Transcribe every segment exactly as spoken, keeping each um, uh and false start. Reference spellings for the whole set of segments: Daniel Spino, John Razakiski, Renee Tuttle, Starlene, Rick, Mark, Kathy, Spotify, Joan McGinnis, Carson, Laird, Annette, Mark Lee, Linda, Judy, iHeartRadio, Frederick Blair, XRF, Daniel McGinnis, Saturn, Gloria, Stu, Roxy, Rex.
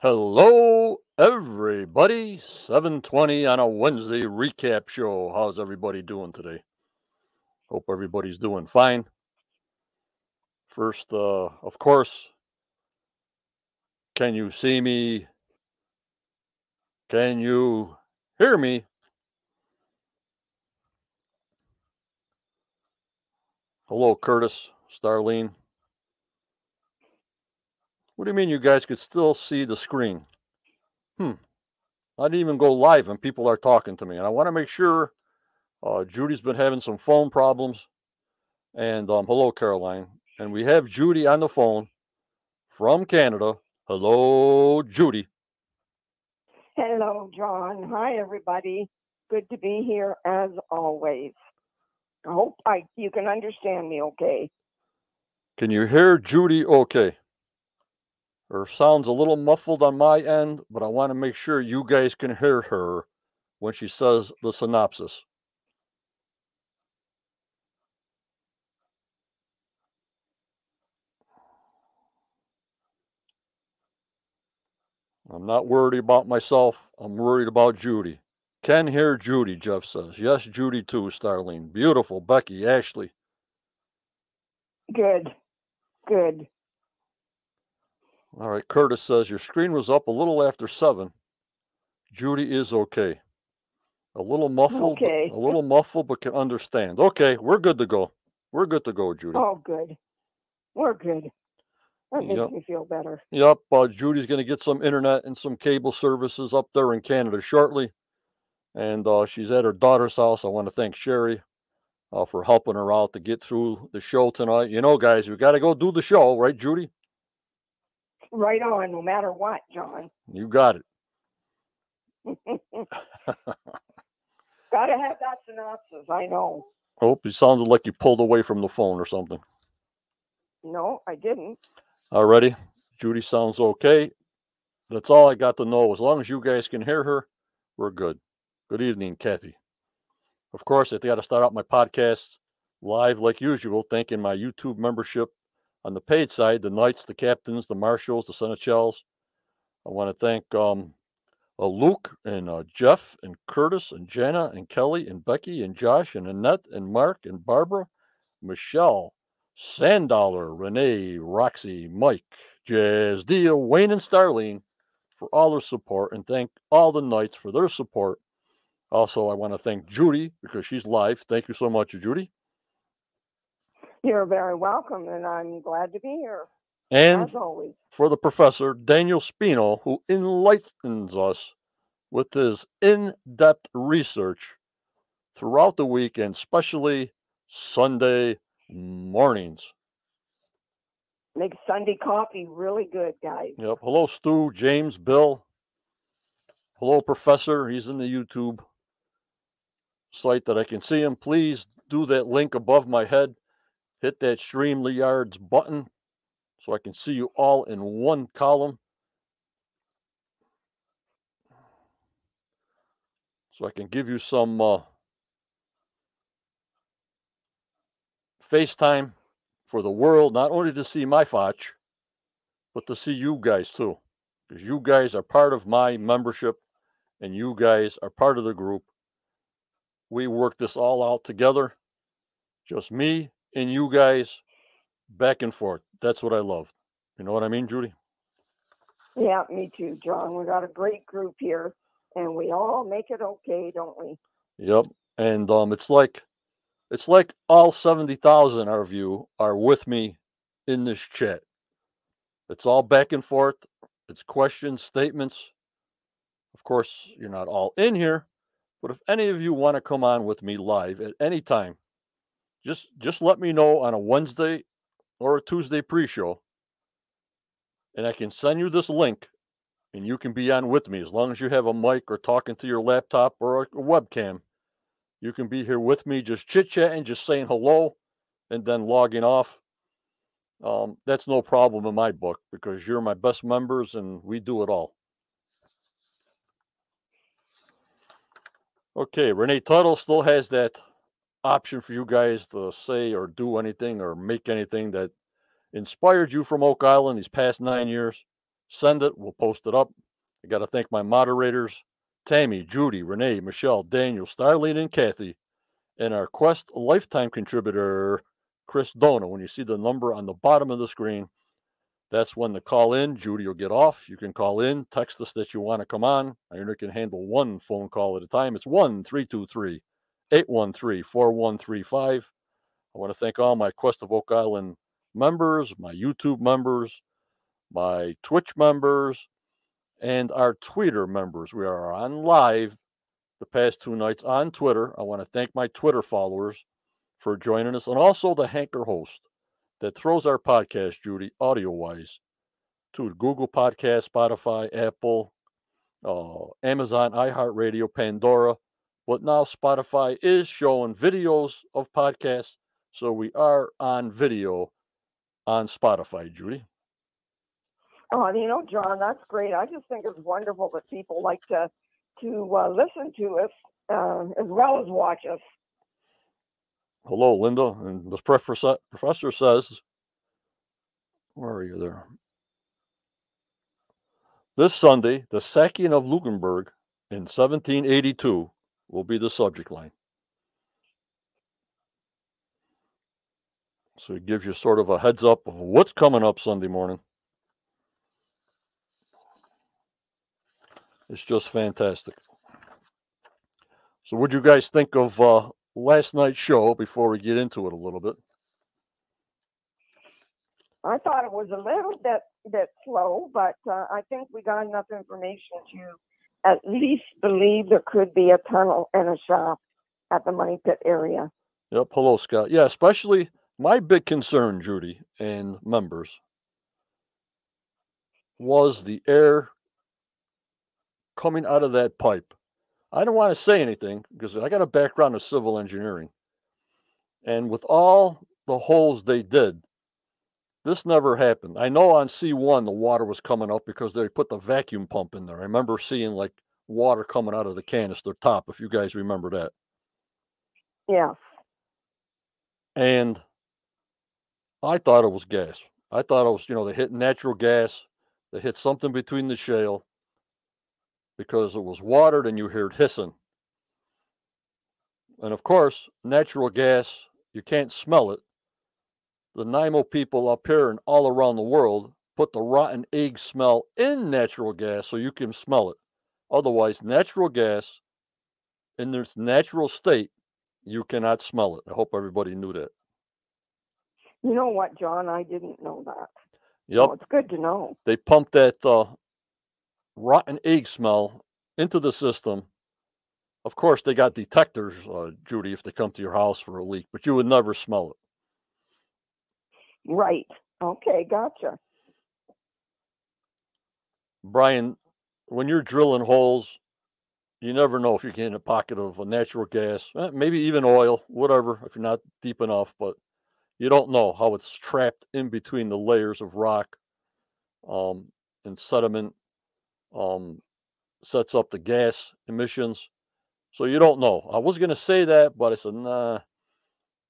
Hello, everybody. seven twenty on a Wednesday recap show. How's everybody doing today? Hope everybody's doing fine. First, uh, of course, can you see me? Can you hear me? Hello, Curtis, Starlene. What do you mean you guys could still see the screen? Hmm. I didn't even go live and people are talking to me. And I want to make sure uh, Judy's been having some phone problems. And um, hello, Caroline. And we have Judy on the phone from Canada. Hello, Judy. Hello, John. Hi, everybody. Good to be here as always. I hope I, you can understand me okay. Can you hear Judy okay? Her sounds a little muffled on my end, but I want to make sure you guys can hear her when she says the synopsis. I'm not worried about myself. I'm worried about Judy. Can hear Judy, Jeff says. Yes, Judy too, Starlene. Beautiful. Becky, Ashley. Good. Good. All right, Curtis says, your screen was up a little after seven. Judy is okay. A little muffled, okay. a little muffled, but can understand. Okay, we're good to go. We're good to go, Judy. Oh, good. We're good. That yep. makes me feel better. Yep, uh, Judy's going to get some internet and some cable services up there in Canada shortly. And uh, she's at her daughter's house. I want to thank Sherry uh, for helping her out to get through the show tonight. You know, guys, we got to go do the show, right, Judy? Right on, no matter what, John. You got it. Gotta have that synopsis, I know. I hope you sounded like you pulled away from the phone or something. No, I didn't. Alrighty. Judy sounds okay. That's all I got to know. As long as you guys can hear her, we're good. Good evening, Kathy. Of course, I gotta start out my podcast live like usual, thanking my YouTube membership. On the paid side, the knights, the captains, the marshals, the seneschals. I want to thank um, uh, Luke and uh, Jeff and Curtis and Jana and Kelly and Becky and Josh and Annette and Mark and Barbara, Michelle, Sandollar, Renee, Roxy, Mike, Jazz, Dia, Wayne, and Starlene for all their support, and thank all the knights for their support. Also, I want to thank Judy because she's live. Thank you so much, Judy. You're very welcome, and I'm glad to be here. And as always, for the professor, Daniel Spino, who enlightens us with his in-depth research throughout the week, and especially Sunday mornings. Makes Sunday coffee really good, guys. Yep. Hello, Stu, James, Bill. Hello, Professor. He's in the YouTube site that I can see him. Please do that link above my head. Hit that StreamYards button so I can see you all in one column. So I can give you some uh, FaceTime for the world, not only to see my Foch, but to see you guys too. Because you guys are part of my membership and you guys are part of the group. We work this all out together. Just me. And you guys back and forth. That's what I love. You know what I mean, Judy? Yeah, me too, John. We got a great group here, and we all make it okay, don't we? Yep. And um, it's like it's like all seventy thousand of you are with me in this chat. It's all back and forth. It's questions, statements. Of course, you're not all in here, but if any of you want to come on with me live at any time, Just just let me know on a Wednesday or a Tuesday pre-show, and I can send you this link, and you can be on with me. As long as you have a mic or talking to your laptop or a webcam, you can be here with me just chit-chatting, just saying hello, and then logging off. Um, that's no problem in my book because you're my best members, and we do it all. Okay, Renee Tuttle still has that option for you guys to say or do anything or make anything that inspired you from Oak Island these past nine years. Send it. We'll post it up. I got to thank my moderators, Tammy, Judy, Renee, Michelle, Daniel, Starlene, and Kathy, and our Quest Lifetime contributor, Chris Dona. When you see the number on the bottom of the screen, that's when the call in. Judy will get off. You can call in, text us that you want to come on. I can handle one phone call at a time. It's one three two three, eight one three, four one three five. I want to thank all my Quest of Oak Island members, my YouTube members, my Twitch members, and our Twitter members. We are on live the past two nights on Twitter. I want to thank my Twitter followers for joining us, and also the Hanker host that throws our podcast, Judy, audio-wise, to Google Podcasts, Spotify, Apple, uh, Amazon, iHeartRadio, Pandora. But now Spotify is showing videos of podcasts, so we are on video on Spotify, Judy. Oh, and you know, John, that's great. I just think it's wonderful that people like to to uh, listen to us uh, as well as watch us. Hello, Linda. And the professor says, where are you there? This Sunday, the sacking of Luxembourg in seventeen eighty-two will be the subject line. So it gives you sort of a heads up of what's coming up Sunday morning. It's just fantastic. So what do you guys think of uh, last night's show before we get into it a little bit? I thought it was a little bit, bit slow, but uh, I think we got enough information to at least believe there could be a tunnel and a shaft at the Money Pit area. Yep. Hello, Scott. Yeah, especially my big concern, Judy, and members, was the air coming out of that pipe. I don't want to say anything because I got a background in civil engineering. And with all the holes they did, this never happened. I know on C one the water was coming up because they put the vacuum pump in there. I remember seeing like water coming out of the canister top, if you guys remember that. Yeah. And I thought it was gas. I thought it was, you know, they hit natural gas. They hit something between the shale. Because it was watered and you heard hissing. And of course, natural gas, you can't smell it. The N I M O people up here and all around the world put the rotten egg smell in natural gas so you can smell it. Otherwise, natural gas in its natural state, you cannot smell it. I hope everybody knew that. You know what, John? I didn't know that. Yep. So it's good to know. They pumped that uh, rotten egg smell into the system. Of course, they got detectors, uh, Judy, if they come to your house for a leak, but you would never smell it. Right. Okay, gotcha. Brian, when you're drilling holes, you never know if you get in a pocket of a natural gas, maybe even oil, whatever, if you're not deep enough, but you don't know how it's trapped in between the layers of rock um, and sediment. Um, sets up the gas emissions. So you don't know. I was going to say that, but I said, nah,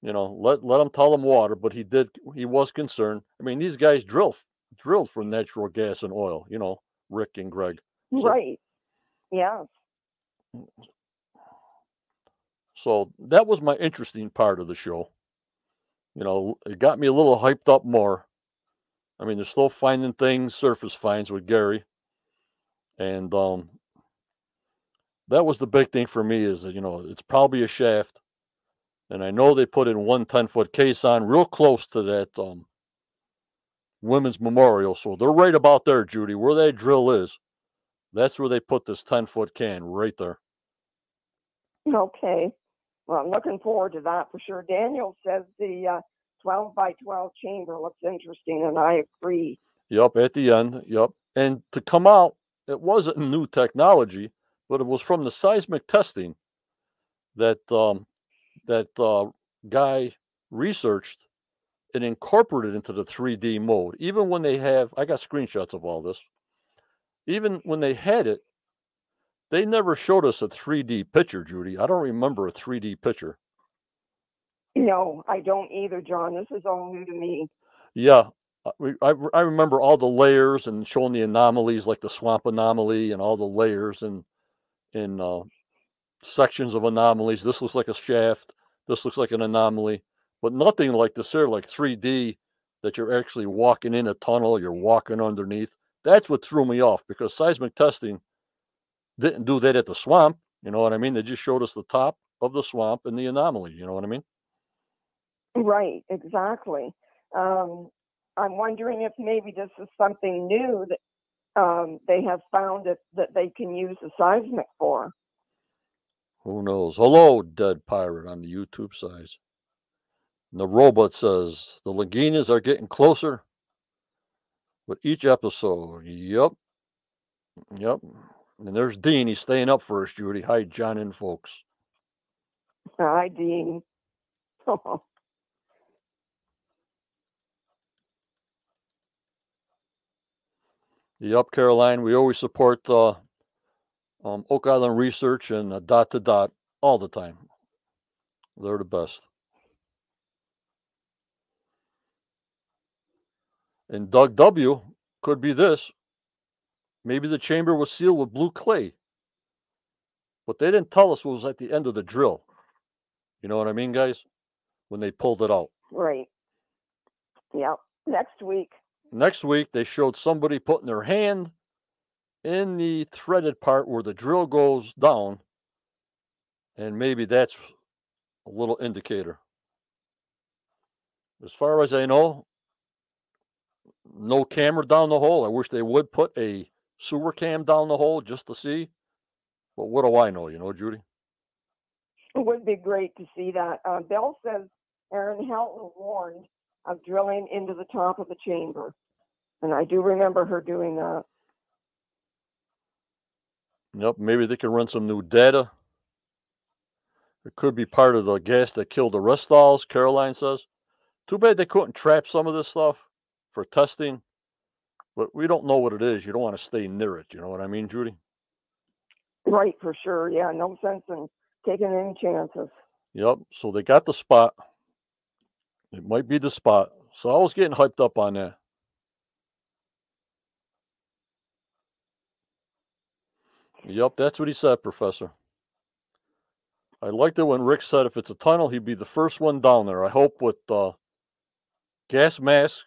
you know, let, let him tell him water, but he did. He was concerned. I mean, these guys drill, drill for natural gas and oil, you know, Rick and Greg. So, right. Yeah. So that was my interesting part of the show. You know, it got me a little hyped up more. I mean, they're still finding things, surface finds with Gary. And um, that was the big thing for me is that, you know, it's probably a shaft. And I know they put in one ten-foot caisson real close to that um, women's memorial. So they're right about there, Judy, where that drill is. That's where they put this ten-foot can, right there. Okay. Well, I'm looking forward to that for sure. Daniel says the twelve by twelve chamber looks interesting, and I agree. Yep, at the end. Yep. And to come out, it wasn't new technology, but it was from the seismic testing that um, that uh, guy researched and incorporated into the three D mode. Even when they have, I got screenshots of all this. Even when they had it, they never showed us a three D picture, Judy. I don't remember a three D picture. No, I don't either, John. This is all new to me. Yeah, we, I, I remember all the layers and showing the anomalies, like the swamp anomaly and all the layers and in uh, sections of anomalies. This looks like a shaft. This looks like an anomaly, but nothing like this here, like three D, that you're actually walking in a tunnel, you're walking underneath. That's what threw me off, because seismic testing didn't do that at the swamp. You know what I mean? They just showed us the top of the swamp and the anomaly. You know what I mean? Right, exactly. Um, I'm wondering if maybe this is something new that um, they have found that, that they can use the seismic for. Who knows? Hello, Dead Pirate on the YouTube size. And the robot says, the Lagunas are getting closer with each episode. Yep. Yep. And there's Dean. He's staying up for us, Judy. Hi, John and folks. Hi, Dean. Oh. Yep, Caroline. We always support uh, um, Oak Island Research and uh, dot to dot all the time. They're the best. And Doug W. could be this. Maybe the chamber was sealed with blue clay, but they didn't tell us what was at the end of the drill. You know what I mean, guys? When they pulled it out. Right. Yeah. Next week. Next week, they showed somebody putting their hand in the threaded part where the drill goes down. And maybe that's a little indicator. As far as I know, no camera down the hole. I wish they would put a sewer cam down the hole just to see. But what do I know, you know, Judy? It would be great to see that. Uh, Bill says Aaron Helton warned of drilling into the top of the chamber. And I do remember her doing that. Yep, maybe they can run some new data. It could be part of the gas that killed the Restalls, Caroline says. Too bad they couldn't trap some of this stuff for testing. But we don't know what it is. You don't want to stay near it. You know what I mean, Judy? Right, for sure. Yeah, no sense in taking any chances. Yep, so they got the spot. It might be the spot. So I was getting hyped up on that. Yep, that's what he said, Professor. I liked it when Rick said if it's a tunnel, he'd be the first one down there. I hope with uh, gas masks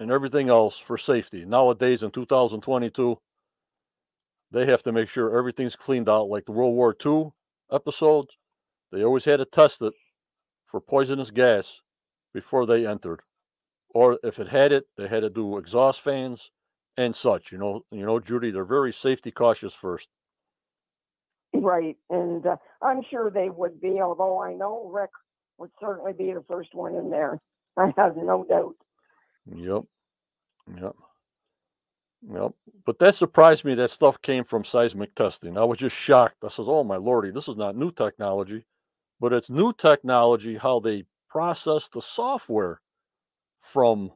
and everything else for safety. Nowadays in two thousand twenty-two, they have to make sure everything's cleaned out. Like the World War Two episodes, they always had to test it for poisonous gas before they entered, or if it had it, they had to do exhaust fans and such. You know, you know, Judy, they're very safety cautious first. Right, and uh, I'm sure they would be. Although I know Rick would certainly be the first one in there. I have no doubt. Yep, yep, yep. But that surprised me. That stuff came from seismic testing. I was just shocked. I says, "Oh my lordy, this is not new technology," but it's new technology how they process the software from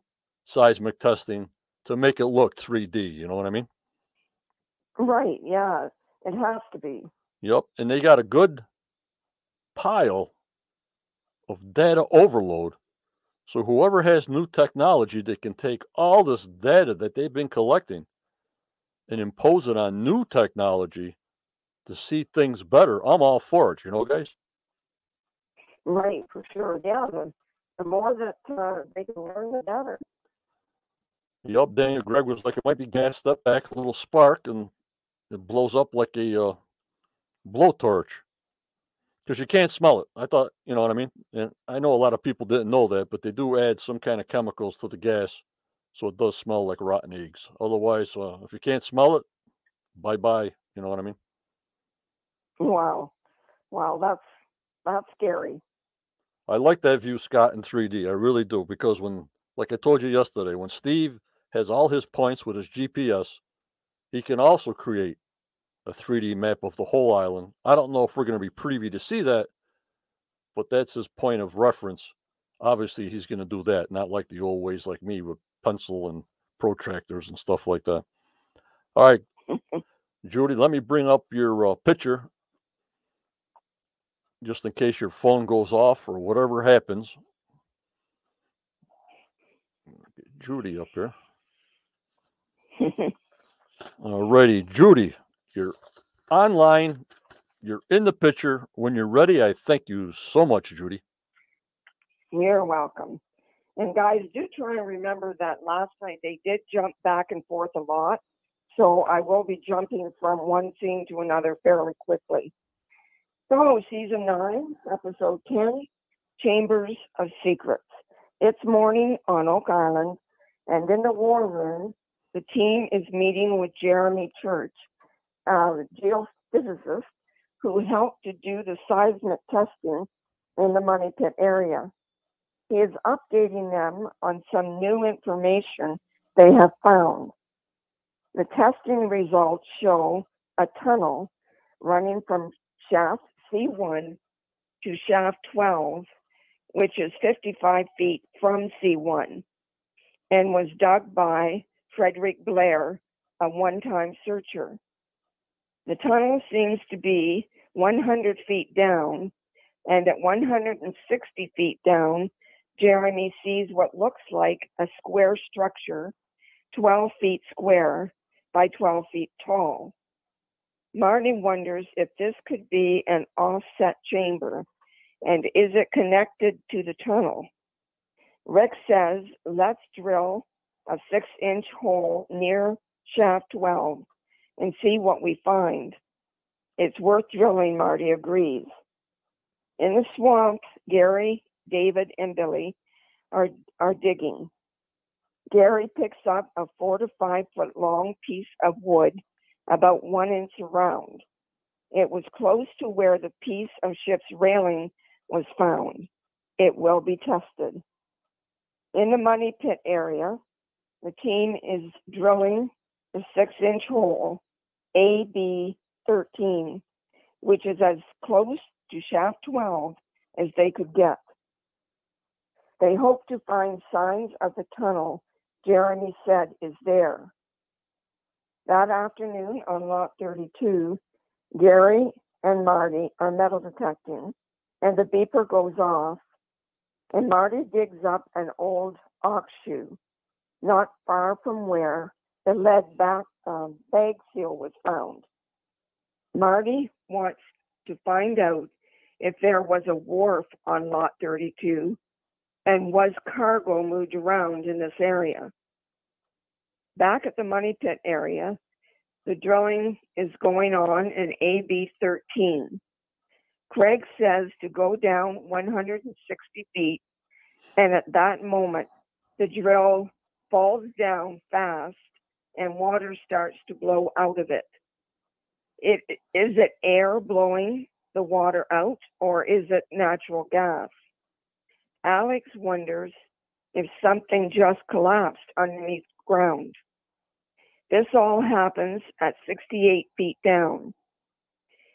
seismic testing to make it look three D. You know what I mean? Right. Yeah, it has to be. Yep. And they got a good pile of data overload. So whoever has new technology, they can take all this data that they've been collecting and impose it on new technology to see things better. I'm all for it. You know, guys? Right, for sure. Yeah, the, the more that uh, they can learn, the better. Yup, Daniel. Greg was like, it might be gassed up back, a little spark, and it blows up like a uh, blowtorch. Because you can't smell it. I thought, you know what I mean? And I know a lot of people didn't know that, but they do add some kind of chemicals to the gas, so it does smell like rotten eggs. Otherwise, uh, if you can't smell it, bye-bye. You know what I mean? Wow. Wow, that's, that's scary. I like that view, Scott, in three D. I really do, because when, like I told you yesterday, when Steve has all his points with his G P S, he can also create a three D map of the whole island. I don't know if we're going to be privy to see that, but that's his point of reference. Obviously, he's going to do that, not like the old ways like me with pencil and protractors and stuff like that. All right, Judy, let me bring up your uh, picture. Just in case your phone goes off or whatever happens. Judy up here. Alrighty, Judy, you're online. You're in the picture. When you're ready, I thank you so much, Judy. You're welcome. And guys, do try and remember that last night they did jump back and forth a lot. So I will be jumping from one scene to another fairly quickly. So season nine, episode ten, Chambers of Secrets. It's morning on Oak Island, and in the war room, the team is meeting with Jeremy Church, a geophysicist who helped to do the seismic testing in the Money Pit area. He is updating them on some new information they have found. The testing results show a tunnel running from shaft C one to shaft twelve, which is fifty-five feet from C one, and was dug by Frederick Blair, a one-time searcher. The tunnel seems to be one hundred feet down, and at one hundred sixty feet down, Jeremy sees what looks like a square structure, twelve feet square by twelve feet tall. Marty wonders if this could be an offset chamber, and is it connected to the tunnel? Rick says, let's drill a six-inch hole near shaft twelve and see what we find. It's worth drilling, Marty agrees. In the swamp, Gary, David, and Billy are, are digging. Gary picks up a four to five foot long piece of wood, about one inch around. It was close to where the piece of ship's railing was found. It will be tested. In the Money Pit area, the team is drilling the six inch hole A B thirteen, which is as close to shaft twelve as they could get. They hope to find signs of the tunnel Jeremy said is there. That afternoon on Lot thirty-two, Gary and Marty are metal detecting, and the beeper goes off, and Marty digs up an old ox shoe, not far from where the lead back, um, bag seal was found. Marty wants to find out if there was a wharf on Lot thirty-two, and was cargo moved around in this area. Back at the Money Pit area, the drilling is going on in A B thirteen. Craig says to go down one hundred sixty feet, and at that moment, the drill falls down fast and water starts to blow out of it. It is it air blowing the water out, or is it natural gas? Alex wonders if something just collapsed underneath ground. This all happens at sixty-eight feet down.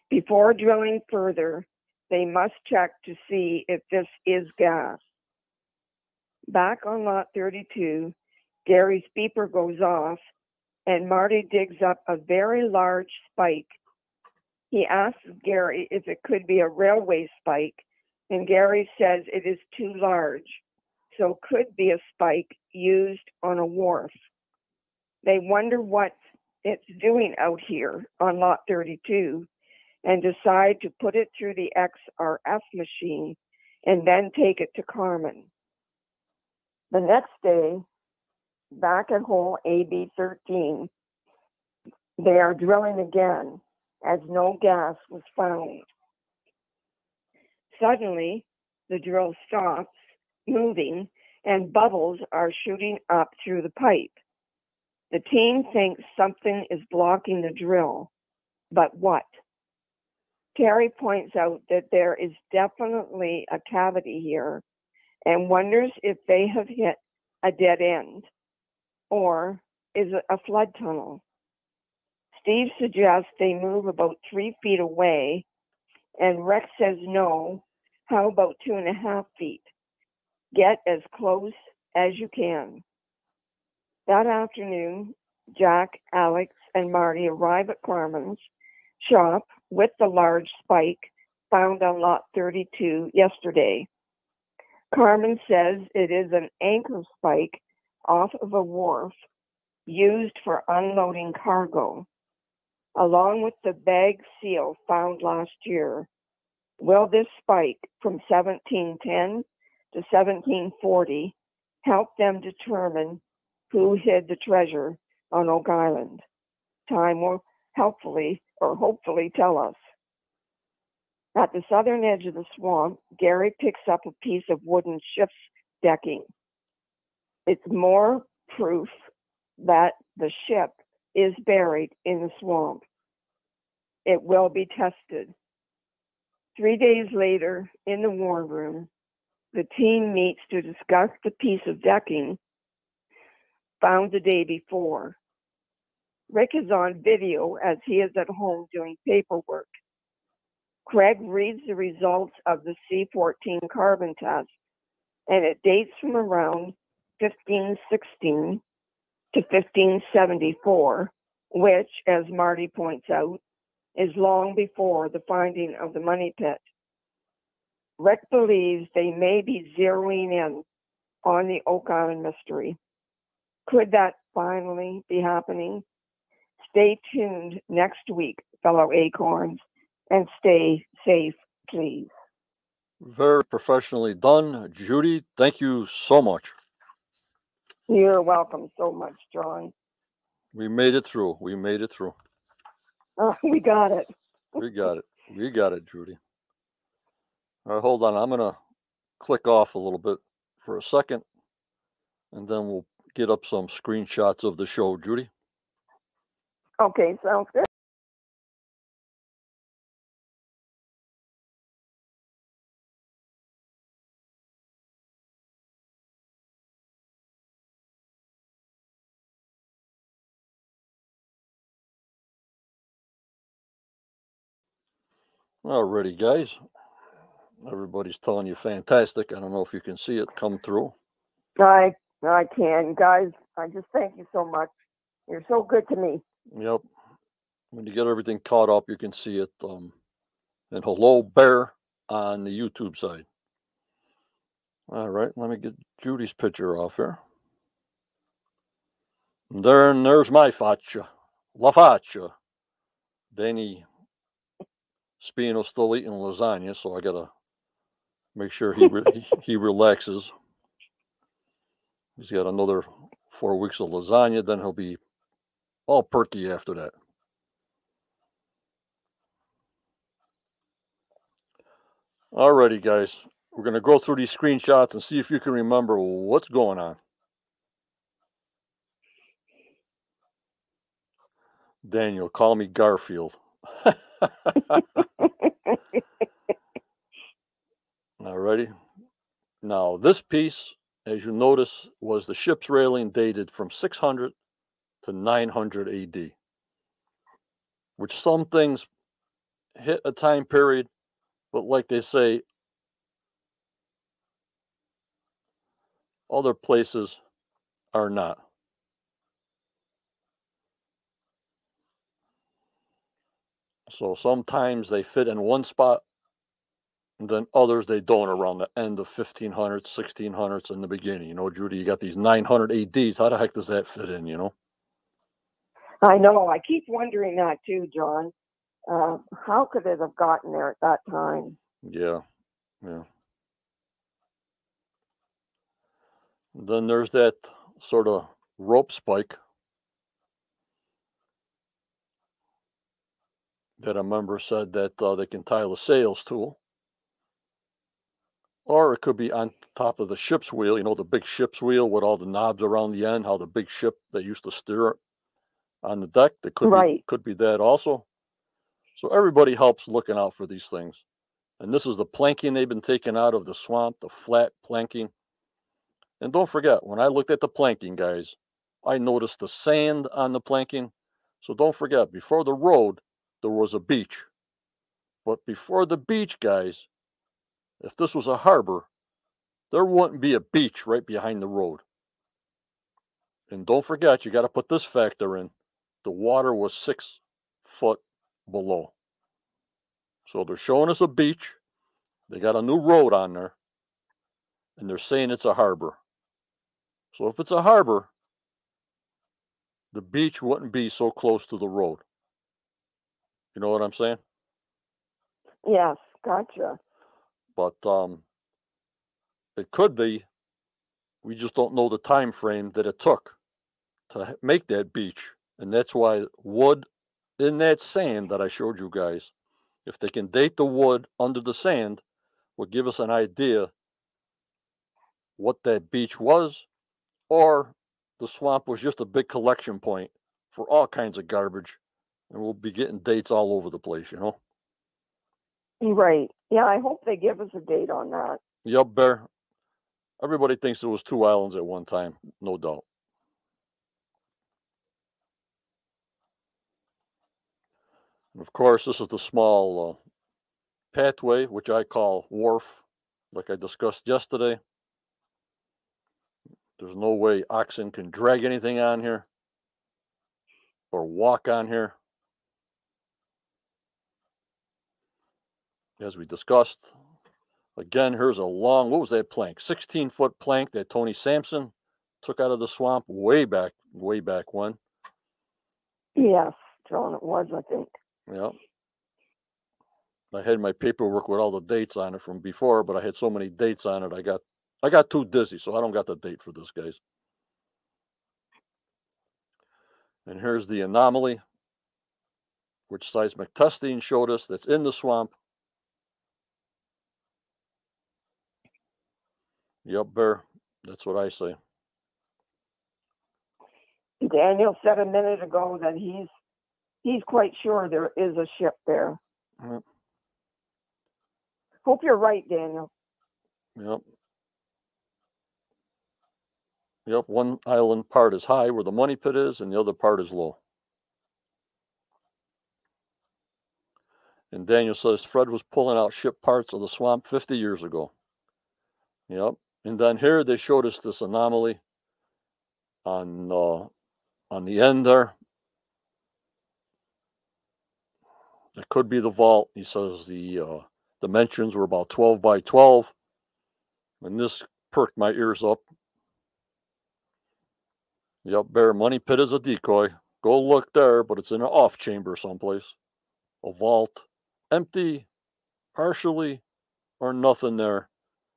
Before drilling further, they must check to see if this is gas. Back on Lot thirty-two, Gary's beeper goes off, and Marty digs up a very large spike. He asks Gary if it could be a railway spike, and Gary says it is too large, so could be a spike used on a wharf. They wonder what it's doing out here on Lot thirty-two and decide to put it through the X R F machine and then take it to Carmen. The next day, back at hole A B thirteen, they are drilling again as no gas was found. Suddenly, the drill stops moving and bubbles are shooting up through the pipe. The team thinks something is blocking the drill, but what? Terry points out that there is definitely a cavity here and wonders if they have hit a dead end, or is it a flood tunnel? Steve suggests they move about three feet away, and Rex says no, how about two and a half feet? Get as close as you can. That afternoon, Jack, Alex, and Marty arrive at Carmen's shop with the large spike found on Lot thirty-two yesterday. Carmen says it is an anchor spike off of a wharf used for unloading cargo, along with the bag seal found last year, will this spike from seventeen ten to seventeen forty help them determine who hid the treasure on Oak Island? Time will helpfully or hopefully tell us. At the southern edge of the swamp, Gary picks up a piece of wooden ship's decking. It's more proof that the ship is buried in the swamp. It will be tested. Three days later, in the war room, the team meets to discuss the piece of decking found the day before. Rick is on video as he is at home doing paperwork. Craig reads the results of the C fourteen carbon test, and it dates from around fifteen sixteen to fifteen seventy-four, which, as Marty points out, is long before the finding of the money pit. Rick believes they may be zeroing in on the Oak Island mystery. Could that finally be happening? Stay tuned next week, fellow Acorns, and stay safe, please. Very professionally done, Judy. Thank you so much. You're welcome so much, John. We made it through. We made it through. Oh, we got it. we got it. We got it, Judy. All right, hold on. I'm going to click off a little bit for a second, and then we'll get up some screenshots of the show, Judy. Okay, sounds good. Alrighty, guys. Everybody's telling you fantastic. I don't know if you can see it come through. I I can, guys. I just thank you so much. You're so good to me. Yep. When you get everything caught up, you can see it. Um, and hello, Bear, on the YouTube side. All right. Let me get Judy's picture off here. And there, and there's my faccia. La faccia. Danny Spino's still eating lasagna, so I gotta make sure he re he, he relaxes. He's got another four weeks of lasagna, then he'll be all perky after that. Alrighty, guys, we're gonna go through these screenshots and see if you can remember what's going on. Daniel, call me Garfield. Alrighty. Now, this piece, as you notice, was the ship's railing dated from six hundred to nine hundred A D, which some things hit a time period, but like they say, other places are not. So sometimes they fit in one spot, and then others they don't around the end of fifteen hundreds, sixteen hundreds in the beginning. You know, Judy, you got these nine hundred A Ds. How the heck does that fit in, you know? I know. I keep wondering that too, John. Uh, how could it have gotten there at that time? Yeah, yeah. Then there's that sort of rope spike that a member said that uh, they can tie the sails to, or it could be on top of the ship's wheel. You know, the big ship's wheel with all the knobs around the end. How the big ship they used to steer on the deck. That could right. be, could be that also. So everybody helps looking out for these things. And this is the planking they've been taking out of the swamp, the flat planking. And don't forget, when I looked at the planking, guys, I noticed the sand on the planking. So don't forget, before the road, there was a beach. But before the beach, guys, if this was a harbor, there wouldn't be a beach right behind the road. And don't forget, you got to put this factor in. The water was six foot below. So they're showing us a beach. They got a new road on there. And they're saying it's a harbor. So if it's a harbor, the beach wouldn't be so close to the road. You know what I'm saying? Yes, gotcha. But um, it could be. We just don't know the time frame that it took to make that beach. And that's why wood in that sand that I showed you guys, if they can date the wood under the sand, will give us an idea what that beach was, or the swamp was just a big collection point for all kinds of garbage, and we'll be getting dates all over the place, you know? Right. Yeah, I hope they give us a date on that. Yep, Bear. Everybody thinks there was two islands at one time, no doubt. And of course, this is the small uh, pathway, which I call wharf, like I discussed yesterday. There's no way oxen can drag anything on here or walk on here. As we discussed, again, here's a long, what was that plank? sixteen-foot plank that Tony Sampson took out of the swamp way back, way back when. Yes, John, it was, I think. Yeah. I had my paperwork with all the dates on it from before, but I had so many dates on it, I got I got too dizzy, so I don't got the date for this, guys. And here's the anomaly, which seismic testing showed us that's in the swamp. Yep, Bear, that's what I say. Daniel said a minute ago that he's he's quite sure there is a ship there. Mm-hmm. Hope you're right, Daniel. Yep. Yep, one island part is high where the money pit is, and the other part is low. And Daniel says Fred was pulling out ship parts of the swamp fifty years ago. Yep. And then here they showed us this anomaly on, uh, on the end there. It could be the vault. He says the uh, dimensions were about twelve by twelve. And this perked my ears up. Yep, Bear, money pit is a decoy. Go look there, but it's in an off chamber someplace. A vault, empty, partially, or nothing there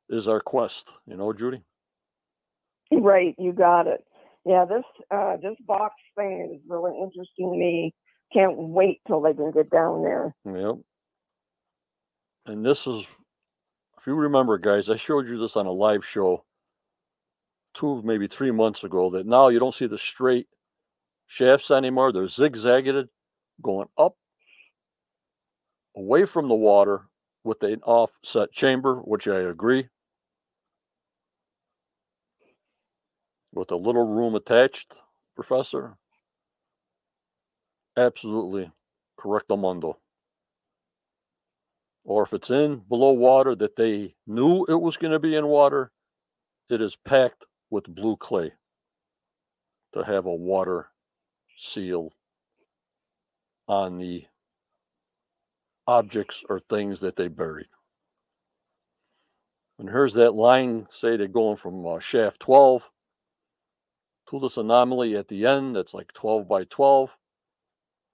is our quest. You know, Judy? Right, you got it. Yeah, this uh, this box thing is really interesting to me. Can't wait till they can get down there. Yep. And this is, if you remember, guys, I showed you this on a live show two, maybe three months ago, that now you don't see the straight shafts anymore. They're zigzagged, going up, away from the water with an offset chamber, which I agree, with a little room attached, Professor. Absolutely correctamundo. Or if it's in below water that they knew it was going to be in water, it is packed with blue clay to have a water seal on the objects or things that they buried. And here's that line, say they're going from uh, shaft twelve to this anomaly at the end that's like twelve by twelve.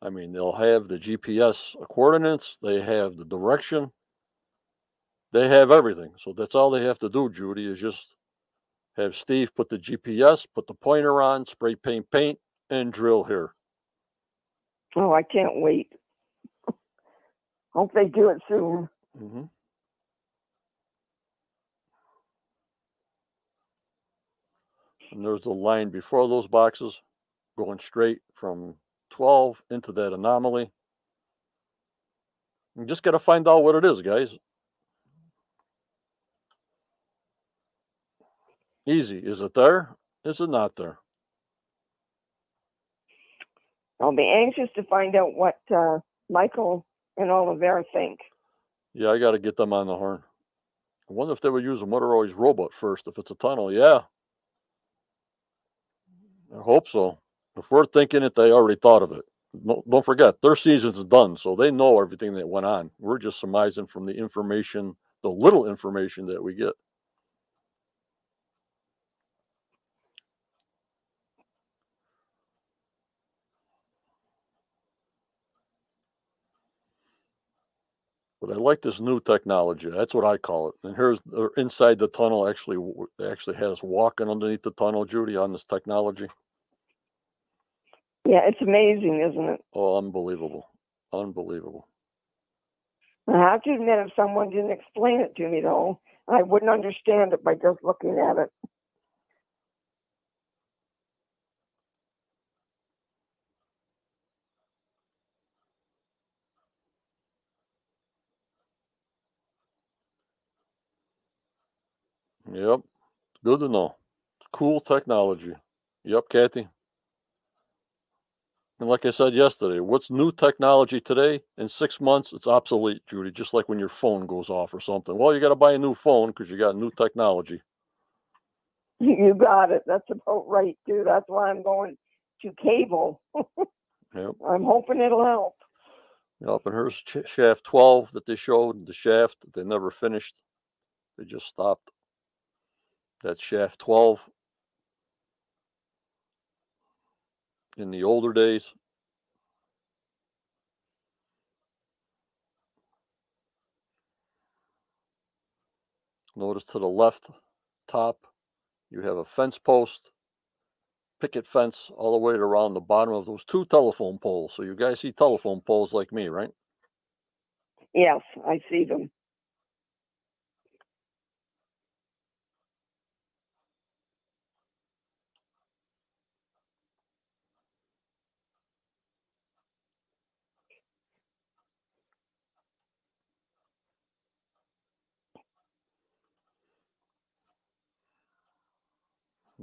I mean, they'll have the G P S coordinates, they have the direction, they have everything. So that's all they have to do, Judy, is just have Steve put the G P S, put the pointer on, spray paint paint, and drill here. Oh, I can't wait. Hope they do it soon. Mm-hmm. And there's the line before those boxes going straight from twelve into that anomaly. You just got to find out what it is, guys. Easy. Is it there? Is it not there? I'll be anxious to find out what uh, Michael and Oliveira think. Yeah, I got to get them on the horn. I wonder if they would use a motorized robot first, if it's a tunnel. Yeah. I hope so. If we're thinking it, they already thought of it. No, don't forget, their season's done, so they know everything that went on. We're just surmising from the information, the little information that we get. But I like this new technology. That's what I call it. And here's or inside the tunnel. Actually, actually has walking underneath the tunnel, Judy, on this technology. Yeah, it's amazing, isn't it? Oh, unbelievable. Unbelievable. I have to admit, if someone didn't explain it to me, though, I wouldn't understand it by just looking at it. Yep. Good to know. It's cool technology. Yep, Kathy. And like I said yesterday, what's new technology today? In six months, it's obsolete, Judy, just like when your phone goes off or something. Well, you got to buy a new phone because you got new technology. You got it. That's about right, dude. That's why I'm going to cable. Yep. I'm hoping it'll help. Yep, and here's shaft twelve that they showed, the shaft that they never finished. They just stopped. That's shaft twelve. In the older days. Notice to the left top, you have a fence post, picket fence, all the way around the bottom of those two telephone poles. So you guys see telephone poles like me, right? Yes, I see them.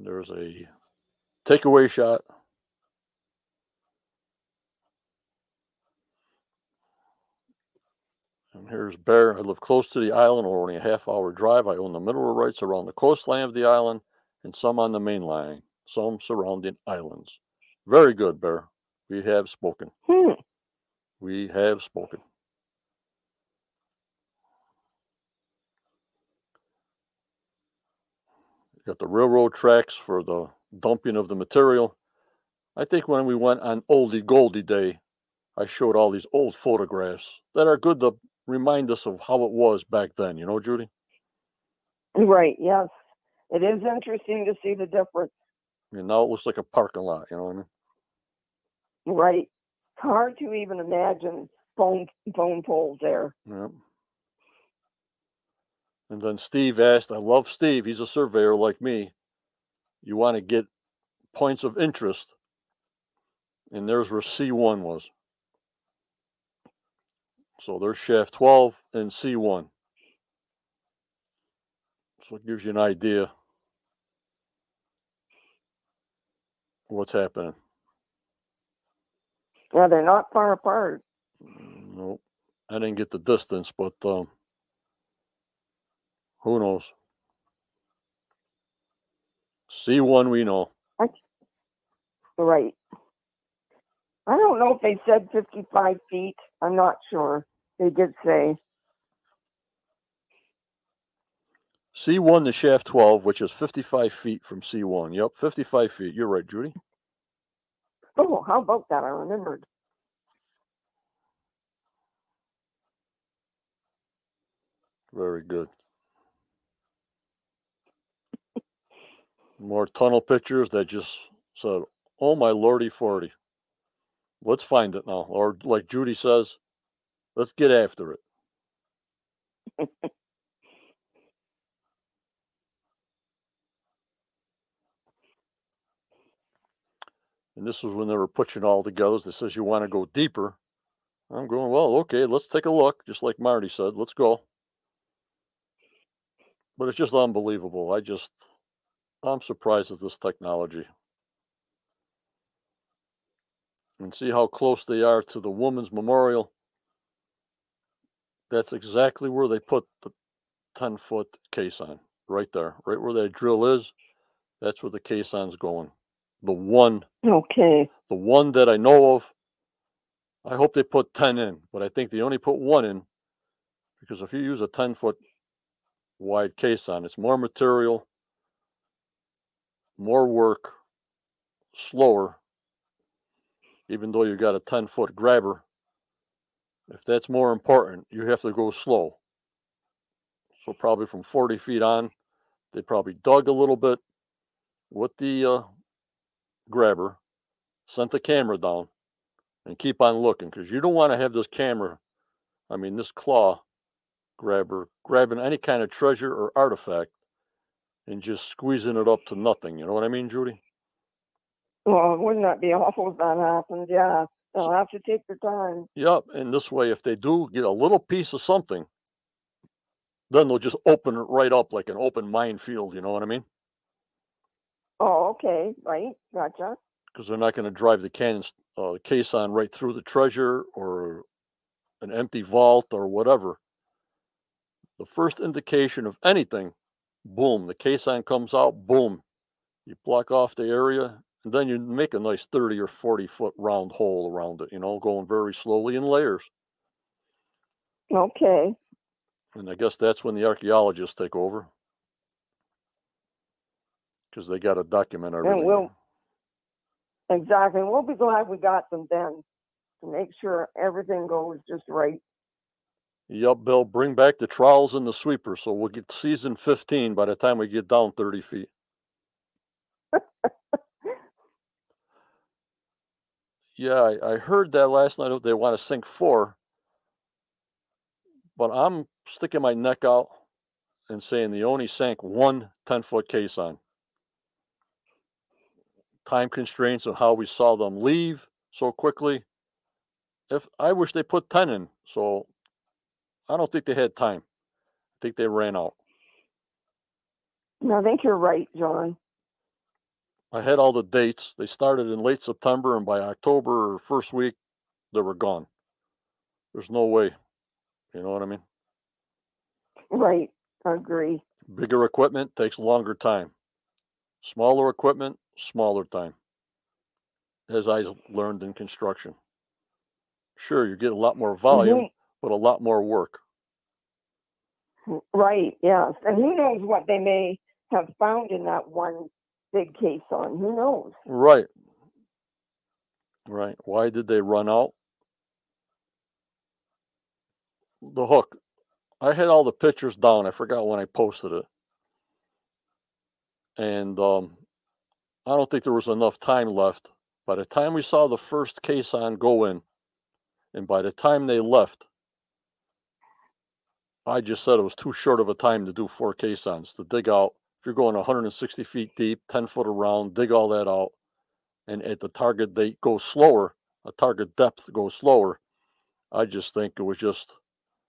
There's a takeaway shot. And here's Bear. I live close to the island, or only a half hour drive. I own the mineral rights around the coastline of the island and some on the mainline, some surrounding islands. Very good, Bear. We have spoken. Hmm. We have spoken. Got the railroad tracks for the dumping of the material. I think when we went on Oldie Goldie Day, I showed all these old photographs that are good to remind us of how it was back then. You know, Judy? Right, yes. It is interesting to see the difference. And now it looks like a parking lot, you know what I mean? Right. It's hard to even imagine phone, phone poles there. Yeah. And then Steve asked, I love Steve. He's a surveyor like me. You want to get points of interest. And there's where C one was. So there's shaft twelve and C one. So it gives you an idea of what's happening. Yeah, they're not far apart. Nope. I didn't get the distance, but... Um, who knows? C one we know. Right. I don't know if they said fifty-five feet. I'm not sure. They did say. C one to shaft twelve, which is fifty-five feet from C one. Yep, fifty-five feet. You're right, Judy. Oh, how about that? I remembered. Very good. More tunnel pictures that just said, oh my lordy forty. Let's find it now. Or like Judy says, let's get after it. And this was when they were putting it all together. That says you want to go deeper. I'm going, well, okay, let's take a look. Just like Marty said, let's go. But it's just unbelievable. I just... I'm surprised at this technology. And see how close they are to the woman's memorial. That's exactly where they put the ten-foot caisson, right there. Right where that drill is, that's where the caisson's going. The one. Okay. The one that I know of. I hope they put ten in, but I think they only put one in. Because if you use a ten-foot wide caisson, it's more material. More work, slower, even though you got a ten-foot grabber. If that's more important, you have to go slow. So probably from forty feet on, they probably dug a little bit with the uh, grabber, sent the camera down, and keep on looking, because you don't want to have this camera, I mean, this claw grabber, grabbing any kind of treasure or artifact and just squeezing it up to nothing. You know what I mean, Judy? Well, wouldn't that be awful if that happened? Yeah. They'll have to take their time. Yep. And this way, if they do get a little piece of something, then they'll just open it right up like an open minefield. You know what I mean? Oh, okay. Right. Gotcha. Because they're not going to drive the cannon uh, case on right through the treasure or an empty vault or whatever. The first indication of anything, boom, the caisson comes out, boom. You block off the area, and then you make a nice thirty or forty foot round hole around it, you know, going very slowly in layers. Okay. And I guess that's when the archaeologists take over, because they got to document everything. And we'll, exactly. We'll be glad we got them then to make sure everything goes just right. Yep, Bill, bring back the trowels and the sweeper, so we'll get season fifteen by the time we get down thirty feet. Yeah, I, I heard that last night. They want to sink four, but I'm sticking my neck out and saying they only sank one ten-foot caisson. Time constraints of how we saw them leave so quickly. If I wish they put ten in, so... I don't think they had time. I think they ran out. No, I think you're right, John. I had all the dates. They started in late September, and by October or first week, they were gone. There's no way. You know what I mean? Right. I agree. Bigger equipment takes longer time. Smaller equipment, smaller time. As I learned in construction. Sure, you get a lot more volume. Mm-hmm. But a lot more work. Right, yes. And who knows what they may have found in that one big caisson. Who knows? Right. Right. Why did they run out? The hook. I had all the pictures down. I forgot when I posted it. And um, I don't think there was enough time left. By the time we saw the first caisson go in, and by the time they left, I just said it was too short of a time to do four caissons, to dig out. If you're going one hundred sixty feet deep, ten foot around, dig all that out. And at the target, they go slower. A target depth goes slower. I just think it was just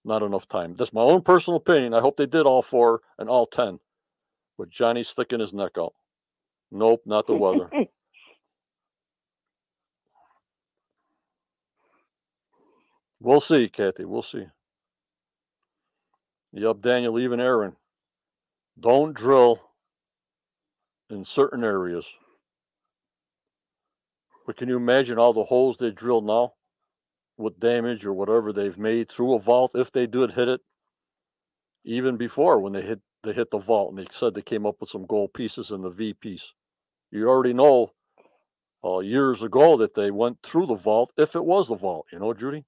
not enough time. That's my own personal opinion. I hope they did all four and all ten. But Johnny's sticking his neck out. Nope, not the weather. We'll see, Kathy. We'll see. Yep, Daniel, even Aaron. Don't drill in certain areas. But can you imagine all the holes they drill now? What damage or whatever they've made through a vault, if they did hit it. Even before, when they hit they hit the vault, and they said they came up with some gold pieces in the V piece. You already know uh, years ago that they went through the vault, if it was the vault. You know, Judy?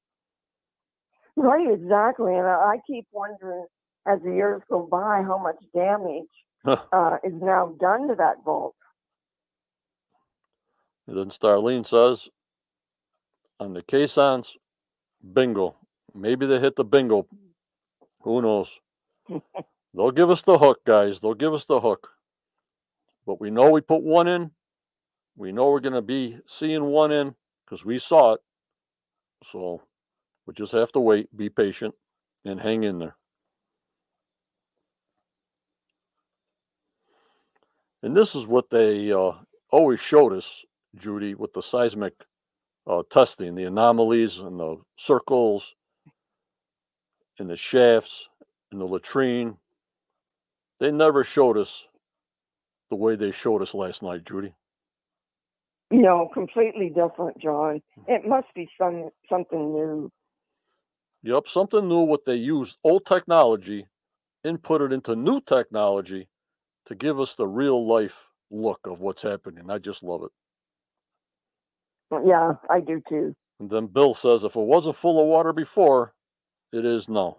Right, exactly. And I keep wondering, as the years go by, how much damage huh. uh, is now done to that vault. And then Starlene says, on the caissons, bingo. Maybe they hit the bingo. Who knows? They'll give us the hook, guys. They'll give us the hook. But we know we put one in. We know we're going to be seeing one in, because we saw it. So... we just have to wait, be patient, and hang in there. And this is what they uh, always showed us, Judy, with the seismic uh, testing, the anomalies and the circles and the shafts and the latrine. They never showed us the way they showed us last night, Judy. No, completely different, John. It must be some something new. Yep, something new, what they used old technology and put it into new technology to give us the real life look of what's happening. I just love it. Yeah, I do too. And then Bill says, if it wasn't full of water before, it is now.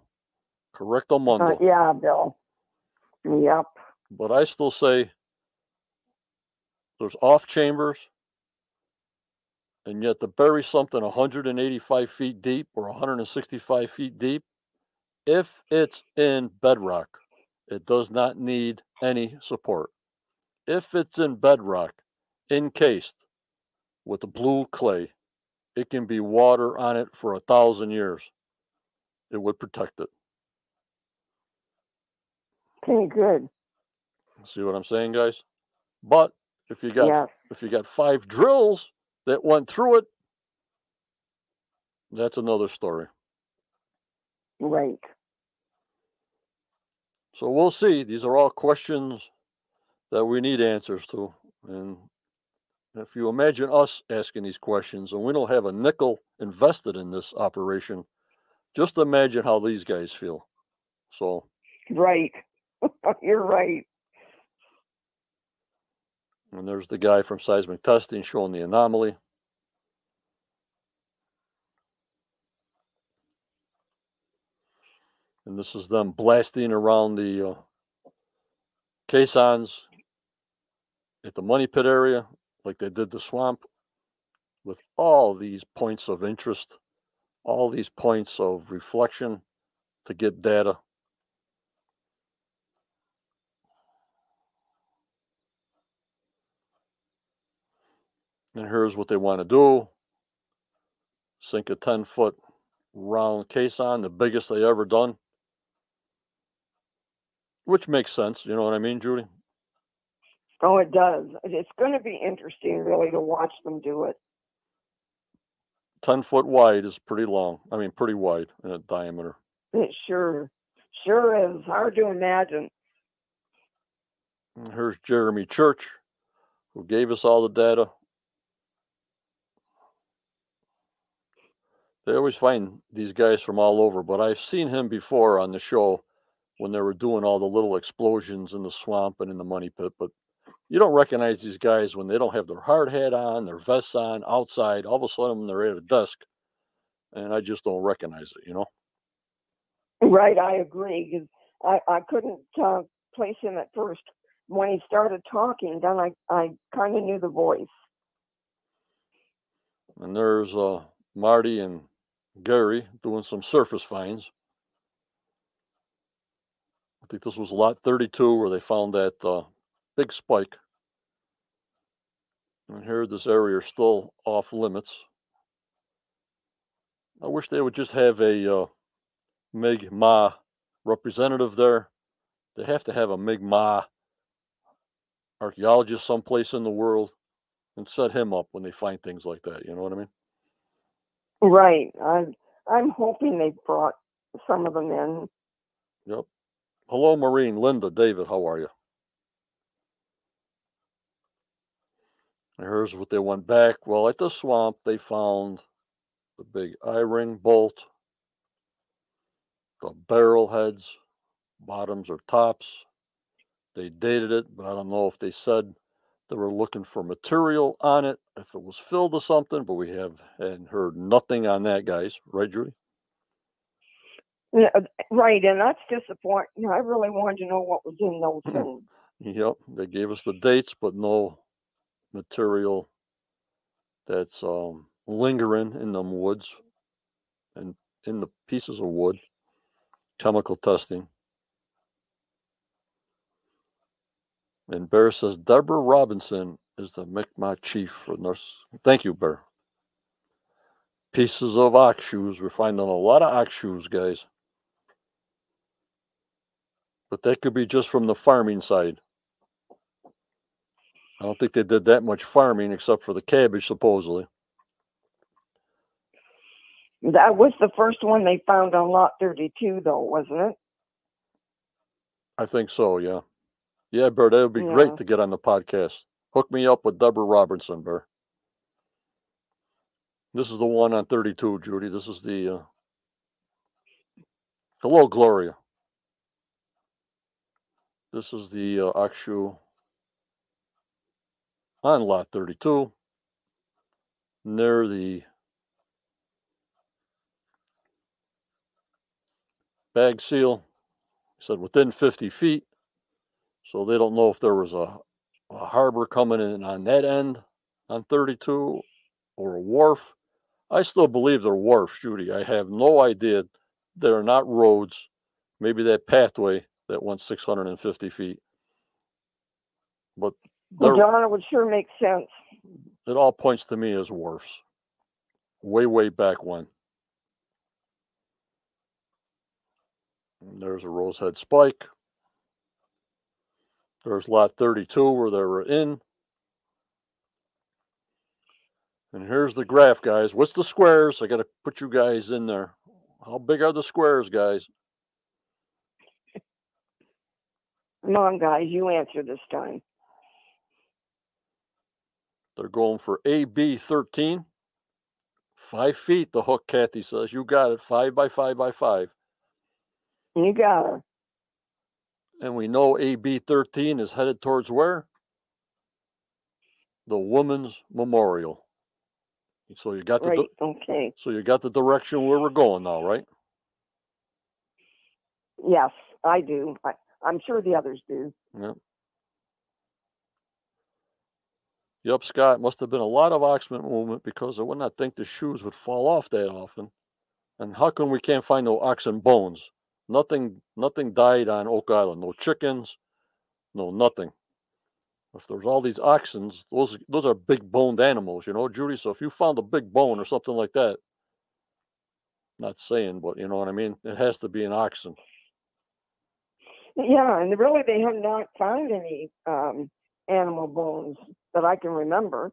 Correcto mundo. Uh, yeah, Bill. Yep. But I still say there's off chambers, and yet to bury something one hundred eighty-five feet deep or one hundred sixty-five feet deep, if it's in bedrock, it does not need any support. If it's in bedrock, encased with the blue clay, it can be water on it for a thousand years. It would protect it. Okay, good. See what I'm saying, guys? But if you got yes. if you got five drills that went through it, that's another story. Right. So we'll see. These are all questions that we need answers to. And if you imagine us asking these questions and we don't have a nickel invested in this operation, just imagine how these guys feel. So right. You're right. And there's the guy from seismic testing showing the anomaly. And this is them blasting around the uh, caissons at the money pit area, like they did the swamp, with all these points of interest, all these points of reflection to get data. And here's what they want to do. Sink a ten-foot round caisson, the biggest they ever done. Which makes sense. You know what I mean, Judy? Oh, it does. It's going to be interesting, really, to watch them do it. ten-foot wide is pretty long. I mean, pretty wide in a diameter. It sure, sure is. Hard to imagine. And here's Jeremy Church, who gave us all the data. They always find these guys from all over, but I've seen him before on the show when they were doing all the little explosions in the swamp and in the money pit. But you don't recognize these guys when they don't have their hard hat on, their vests on, outside. All of a sudden, they're at a desk, and I just don't recognize it, you know? Right, I agree. Cause I, I couldn't uh, place him at first. When he started talking, then I, I kind of knew the voice. And there's uh, Marty and Gary doing some surface finds. I think this was lot thirty-two where they found that uh, big spike. And here this area is still off limits. I wish they would just have a uh, Mi'kmaq representative there. They have to have a Mi'kmaq archaeologist someplace in the world and set him up when they find things like that. You know what I mean? Right. I'm, I'm hoping they brought some of them in. Yep. Hello, Maureen, Linda, David, how are you? And here's what they went back. Well, at the swamp, they found the big eye ring bolt, the barrel heads, bottoms or tops. They dated it, but I don't know if they said they were looking for material on it, if it was filled or something, but we have and heard nothing on that, guys. Right, Judy? Yeah, right, and that's disappointing. I really wanted to know what was in those things. Yep, they gave us the dates, but no material that's um, lingering in them woods and in the pieces of wood. Chemical testing. And Bear says, Deborah Robinson is the Mi'kmaq chief for nurse. Thank you, Bear. Pieces of ox shoes. We're finding a lot of ox shoes, guys. But that could be just from the farming side. I don't think they did that much farming except for the cabbage, supposedly. That was the first one they found on lot thirty-two, though, wasn't it? I think so, yeah. Yeah, Bert, that would be yeah. great to get on the podcast. Hook me up with Deborah Robinson, Bert. This is the one on thirty-two, Judy. This is the... Uh... Hello, Gloria. This is the uh, Akshu on lot thirty-two near the bag seal. He said within fifty feet. So they don't know if there was a, a harbor coming in on that end on thirty-two or a wharf. I still believe they're wharfs, Judy. I have no idea. They're not roads. Maybe that pathway that went six hundred fifty feet. But well, John, it would sure make sense. It all points to me as wharfs. Way, way back when. And there's a Rosehead Spike. There's lot thirty-two where they were in. And here's the graph, guys. What's the squares? I got to put you guys in there. How big are the squares, guys? Come on, guys. You answer this time. They're going for A B thirteen. Five feet, the hook, Kathy says. You got it. Five by five by five. You got it. And we know A B thirteen is headed towards where? The Woman's Memorial. So you got the right, okay. So you got the direction where we're going now, right? Yes, I do. I, I'm sure the others do. Yeah. Yep, Scott. Must have been a lot of oxman movement because I would not think the shoes would fall off that often. And how come we can't find no oxen bones? Nothing, nothing died on Oak Island. No chickens, no nothing. If there's all these oxens, those those are big boned animals, you know, Judy. So if you found a big bone or something like that, not saying, but you know what I mean. It has to be an oxen. Yeah, and really, they have not found any um, animal bones that I can remember.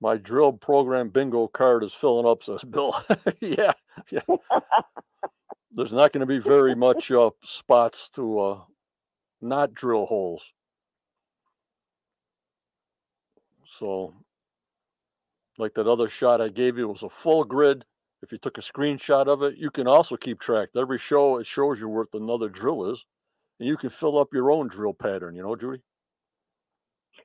My drill program bingo card is filling up, says Bill. yeah, yeah. There's not going to be very much uh, spots to uh, not drill holes. So, like that other shot I gave you, it was a full grid. If you took a screenshot of it, you can also keep track. Every show, it shows you where another drill is, and you can fill up your own drill pattern, you know, Judy?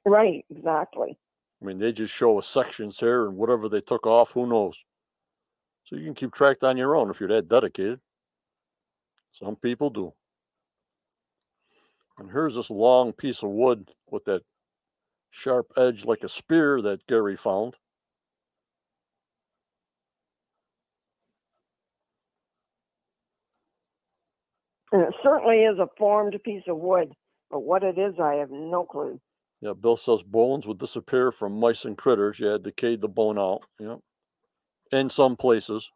Right, exactly. I mean, they just show us sections here, and whatever they took off, who knows? So you can keep track on your own if you're that dedicated. Some people do. And here's this long piece of wood with that sharp edge like a spear that Gary found. And it certainly is a formed piece of wood, but what it is, I have no clue. Yeah, Bill says bones would disappear from mice and critters. Yeah, decayed the bone out. Yeah, in some places.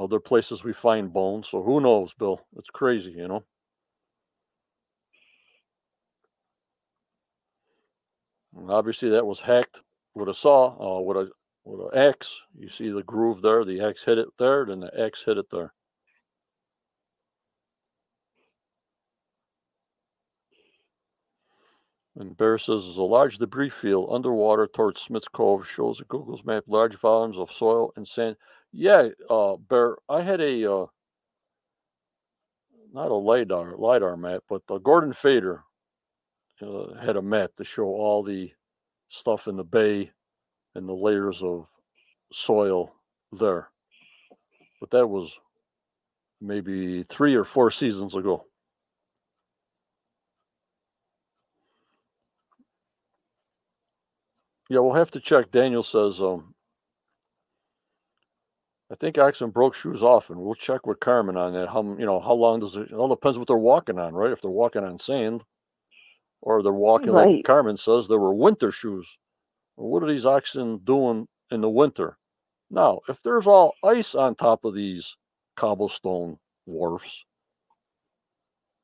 Other places we find bones, so who knows, Bill? It's crazy, you know. And obviously, that was hacked with a saw, uh, with a with an axe. You see the groove there. The axe hit it there, then the axe hit it there. And Bear says, there's a large debris field underwater towards Smith's Cove. Shows a Google's map, large volumes of soil and sand. Yeah, uh, Bear, I had a, uh, not a LiDAR, LiDAR map, but the Gordon Fader uh, had a map to show all the stuff in the bay and the layers of soil there. But that was maybe three or four seasons ago. Yeah, we'll have to check. Daniel says, um, I think oxen broke shoes off, and we'll check with Carmen on that. How you know how long does it? It all depends what they're walking on, right? If they're walking on sand, or they're walking right. Like Carmen says, there were winter shoes. Well, what are these oxen doing in the winter? Now, if there's all ice on top of these cobblestone wharfs,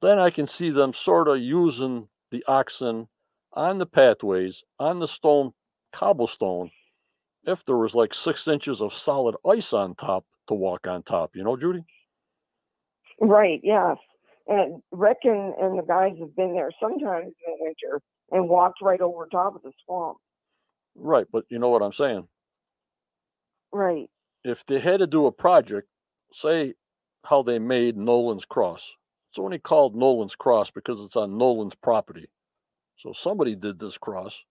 then I can see them sort of using the oxen on the pathways on the stone. Cobblestone, if there was like six inches of solid ice on top to walk on top, you know, Judy? Right, yes. And Rick and, and the guys have been there sometimes in the winter and walked right over top of the swamp. Right, but you know what I'm saying? Right. If they had to do a project, say how they made Nolan's Cross. It's only called Nolan's Cross because it's on Nolan's property. So somebody did this cross.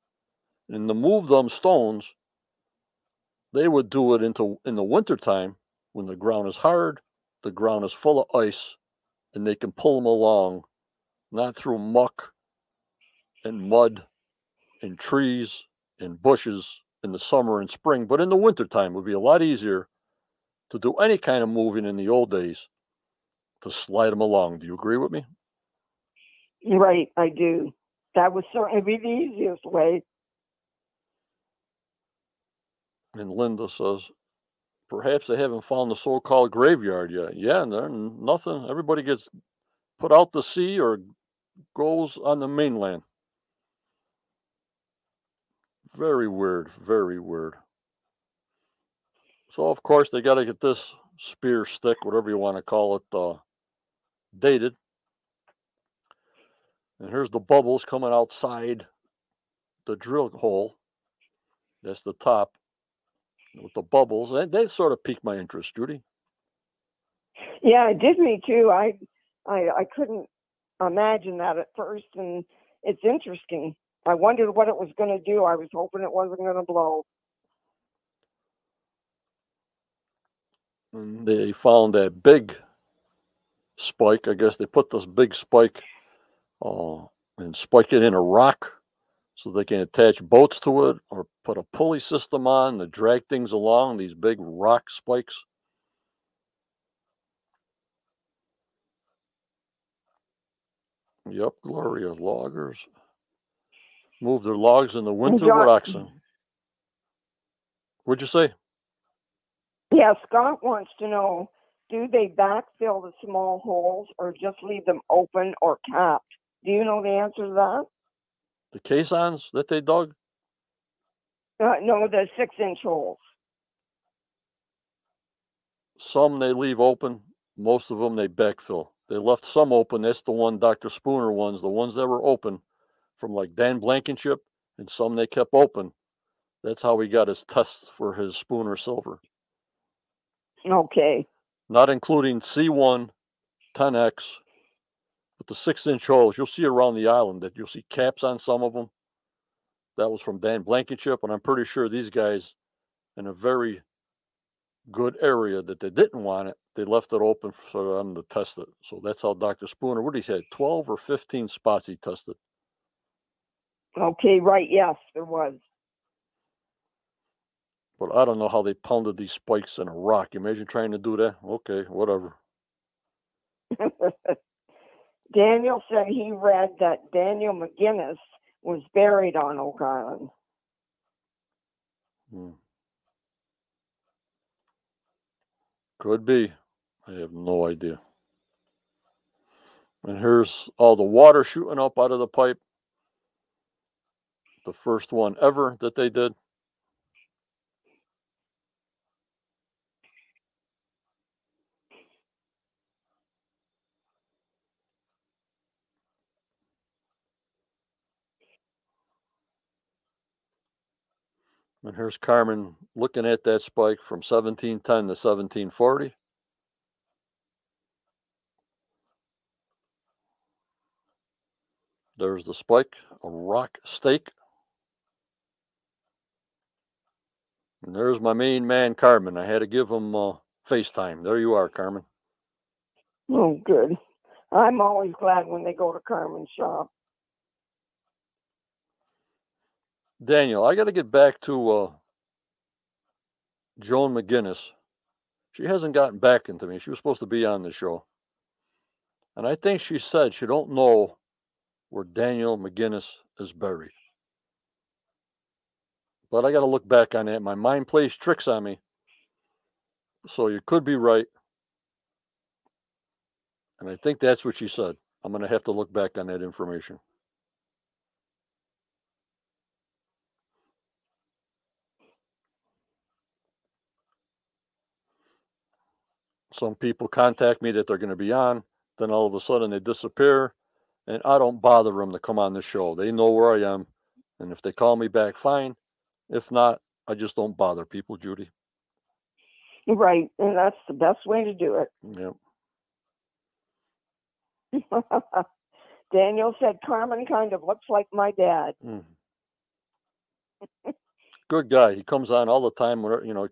And to move them stones, they would do it into in the wintertime when the ground is hard the ground is full of ice, and they can pull them along, not through muck and mud and trees and bushes in the summer and spring, but in the wintertime it would be a lot easier to do any kind of moving in the old days, to slide them along. Do you agree with me? Right, I do. That would certainly be the easiest way. And Linda says, perhaps they haven't found the so-called graveyard yet. Yeah, there nothing. Everybody gets put out to sea or goes on the mainland. Very weird, very weird. So, of course, they got to get this spear stick, whatever you want to call it, uh, dated. And here's the bubbles coming outside the drill hole. That's the top with the bubbles. They, they sort of piqued my interest, Judy. Yeah, it did me too. I, I, I couldn't imagine that at first, and it's interesting. I wondered what it was going to do. I was hoping it wasn't going to blow. And they found that big spike. I guess they put this big spike uh, and spike it in a rock so they can attach boats to it or put a pulley system on to drag things along, these big rock spikes. Yep, Gloria, loggers move their logs in the winter rocks. What'd you say? Yeah, Scott wants to know, do they backfill the small holes or just leave them open or capped? Do you know the answer to that? The caissons that they dug? Uh, no, the six-inch holes. Some they leave open. Most of them they backfill. They left some open. That's the one, Doctor Spooner ones, the ones that were open from like Dan Blankenship, and some they kept open. That's how he got his test for his Spooner silver. Okay. Not including C one, ten X, but the six-inch holes. You'll see around the island that you'll see caps on some of them. That was from Dan Blankenship, and I'm pretty sure these guys, in a very good area that they didn't want it, they left it open for them to test it. So that's how Doctor Spooner, what did he say, twelve or fifteen spots he tested? Okay, right, yes, there was. But I don't know how they pounded these spikes in a rock. Imagine trying to do that. Okay, whatever. Daniel said he read that Daniel McGinnis was buried on Oak Island. Hmm. Could be. I have no idea. And here's all the water shooting up out of the pipe. The first one ever that they did. And here's Carmen looking at that spike from seventeen ten to seventeen forty. There's the spike, a rock stake. And there's my main man, Carmen. I had to give him uh, FaceTime. There you are, Carmen. Oh, good. I'm always glad when they go to Carmen's shop. Daniel, I got to get back to uh, Joan McGinnis. She hasn't gotten back into me. She was supposed to be on the show. And I think she said she don't know where Daniel McGinnis is buried. But I got to look back on that. My mind plays tricks on me. So you could be right. And I think that's what she said. I'm going to have to look back on that information. Some people contact me that they're going to be on. Then all of a sudden they disappear. And I don't bother them to come on the show. They know where I am. And if they call me back, fine. If not, I just don't bother people, Judy. Right. And that's the best way to do it. Yep. Daniel said, Carmen kind of looks like my dad. Mm. Good guy. He comes on all the time. Whenever, you know,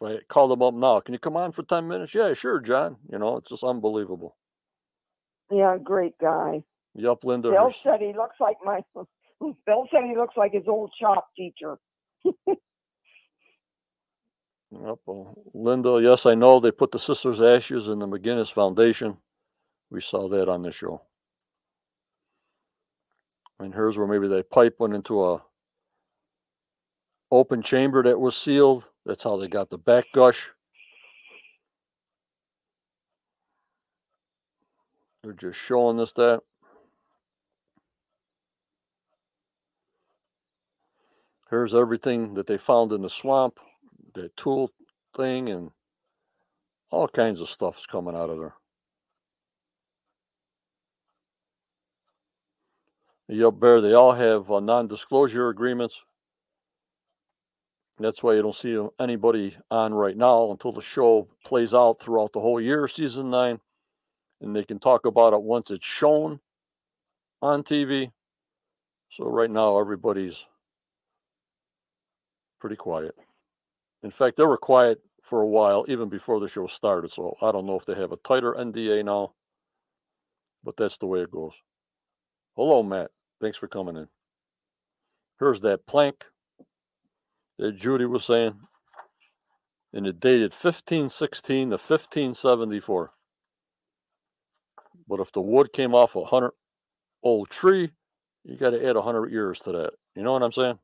If I call them up now, can you come on for ten minutes? Yeah, sure, John. You know, it's just unbelievable. Yeah, great guy. Yep, Linda. Bill said he looks like my, Bill said he looks like his old shop teacher. Yep, well, Linda, yes, I know they put the sisters' ashes in the McGinnis Foundation. We saw that on the show. And here's where maybe that pipe went into a open chamber that was sealed. That's how they got the back gush. They're just showing us that. Here's everything that they found in the swamp, that tool thing, and all kinds of stuff's coming out of there. Yep, Bear, they all have uh, non-disclosure agreements. That's why you don't see anybody on right now until the show plays out throughout the whole year, season nine. And they can talk about it once it's shown on T V. So right now, everybody's pretty quiet. In fact, they were quiet for a while, even before the show started. So I don't know if they have a tighter N D A now, but that's the way it goes. Hello, Matt. Thanks for coming in. Here's that plank that Judy was saying, and it dated fifteen sixteen to fifteen seventy-four. But if the wood came off a hundred-old tree, you got to add a hundred years to that. You know what I'm saying?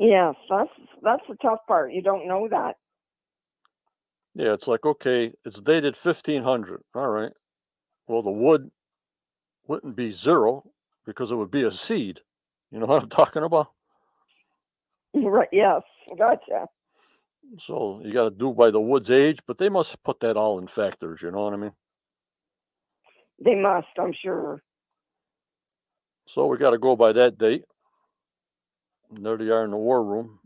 Yes, that's, that's the tough part. You don't know that. Yeah, it's like, okay, it's dated fifteen hundred. All right. Well, the wood wouldn't be zero because it would be a seed. You know what I'm talking about? Right. Yes. Gotcha. So you got to do by the wood's age, but they must put that all in factors. You know what I mean? They must, I'm sure. So we got to go by that date. And there they are in the war room.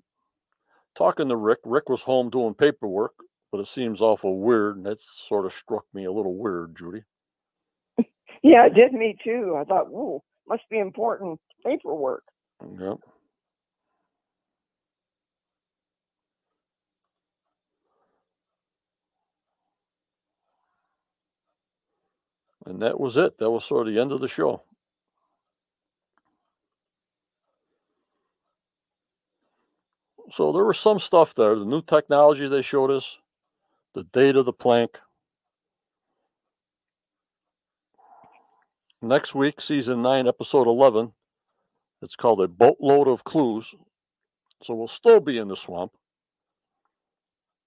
Talking to Rick. Rick was home doing paperwork, but it seems awful weird. And that sort of struck me a little weird, Judy. Yeah, it did me too. I thought, whoa, must be important paperwork. Yep. And that was it. That was sort of the end of the show. So there was some stuff there. The new technology they showed us, the date of the plank. Next week, season nine, episode eleven. It's called A Boatload of Clues. So we'll still be in the swamp.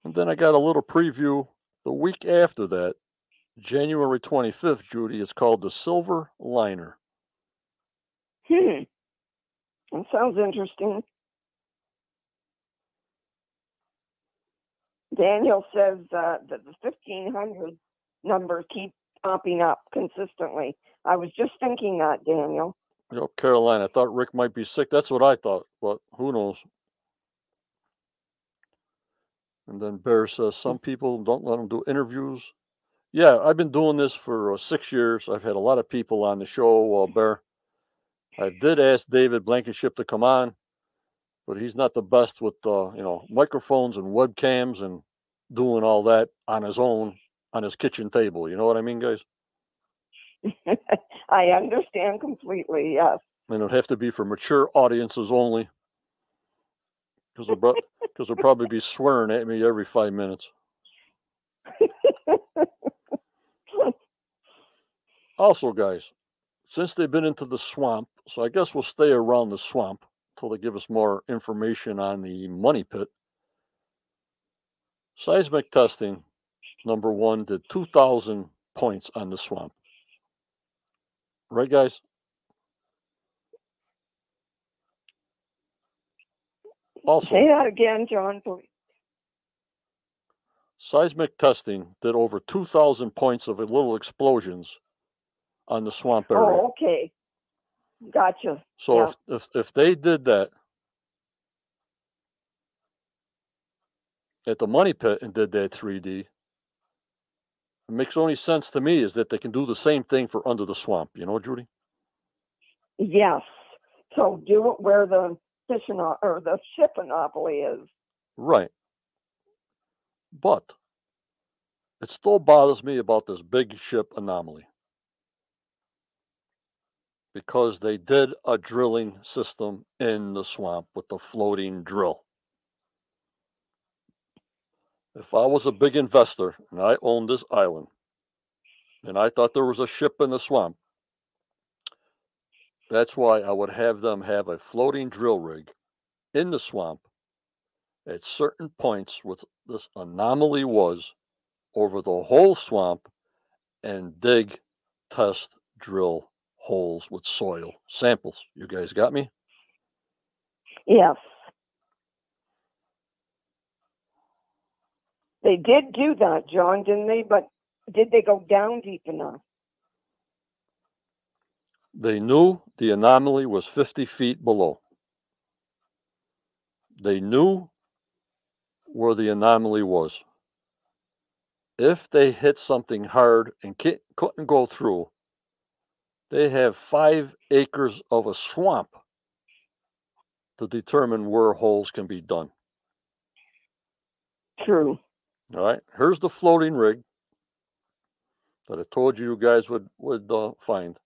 And then I got a little preview the week after that. January twenty-fifth, Judy, it's called The Silver Liner. Hmm. That sounds interesting. Daniel says uh, that the fifteen hundred numbers keep popping up consistently. I was just thinking that, Daniel. You know, Caroline, I thought Rick might be sick. That's what I thought, but who knows? And then Bear says, some people don't let them do interviews. Yeah, I've been doing this for uh, six years. I've had a lot of people on the show, uh, Bear. I did ask David Blankenship to come on, but he's not the best with, uh, you know, microphones and webcams and doing all that on his own, on his kitchen table. You know what I mean, guys? I understand completely, yes. And it would have to be for mature audiences only, because they'll, they'll probably be swearing at me every five minutes. Also, guys, since they've been into the swamp, so I guess we'll stay around the swamp until they give us more information on the money pit. Seismic testing, number one, did two thousand points on the swamp. Right, guys? Also, say that again, John, please. Seismic testing did over two thousand points of little explosions on the swamp area. Oh, okay. Gotcha. So yeah. if, if if they did that at the money pit and did that three D, it makes only sense to me is that they can do the same thing for under the swamp. You know, Judy? Yes. So do it where the fishing or the ship monopoly is. Right. But it still bothers me about this big ship anomaly, because they did a drilling system in the swamp with the floating drill. If I was a big investor and I owned this island and I thought there was a ship in the swamp, that's why I would have them have a floating drill rig in the swamp at certain points where this anomaly was over the whole swamp, and dig, test, drill holes with soil samples. You guys got me? Yes. They did do that, John, didn't they? But did they go down deep enough? They knew the anomaly was fifty feet below. They knew where the anomaly was. If they hit something hard and couldn't go through, they have five acres of a swamp to determine where holes can be done. True. All right, here's the floating rig that I told you you guys would, would uh, find.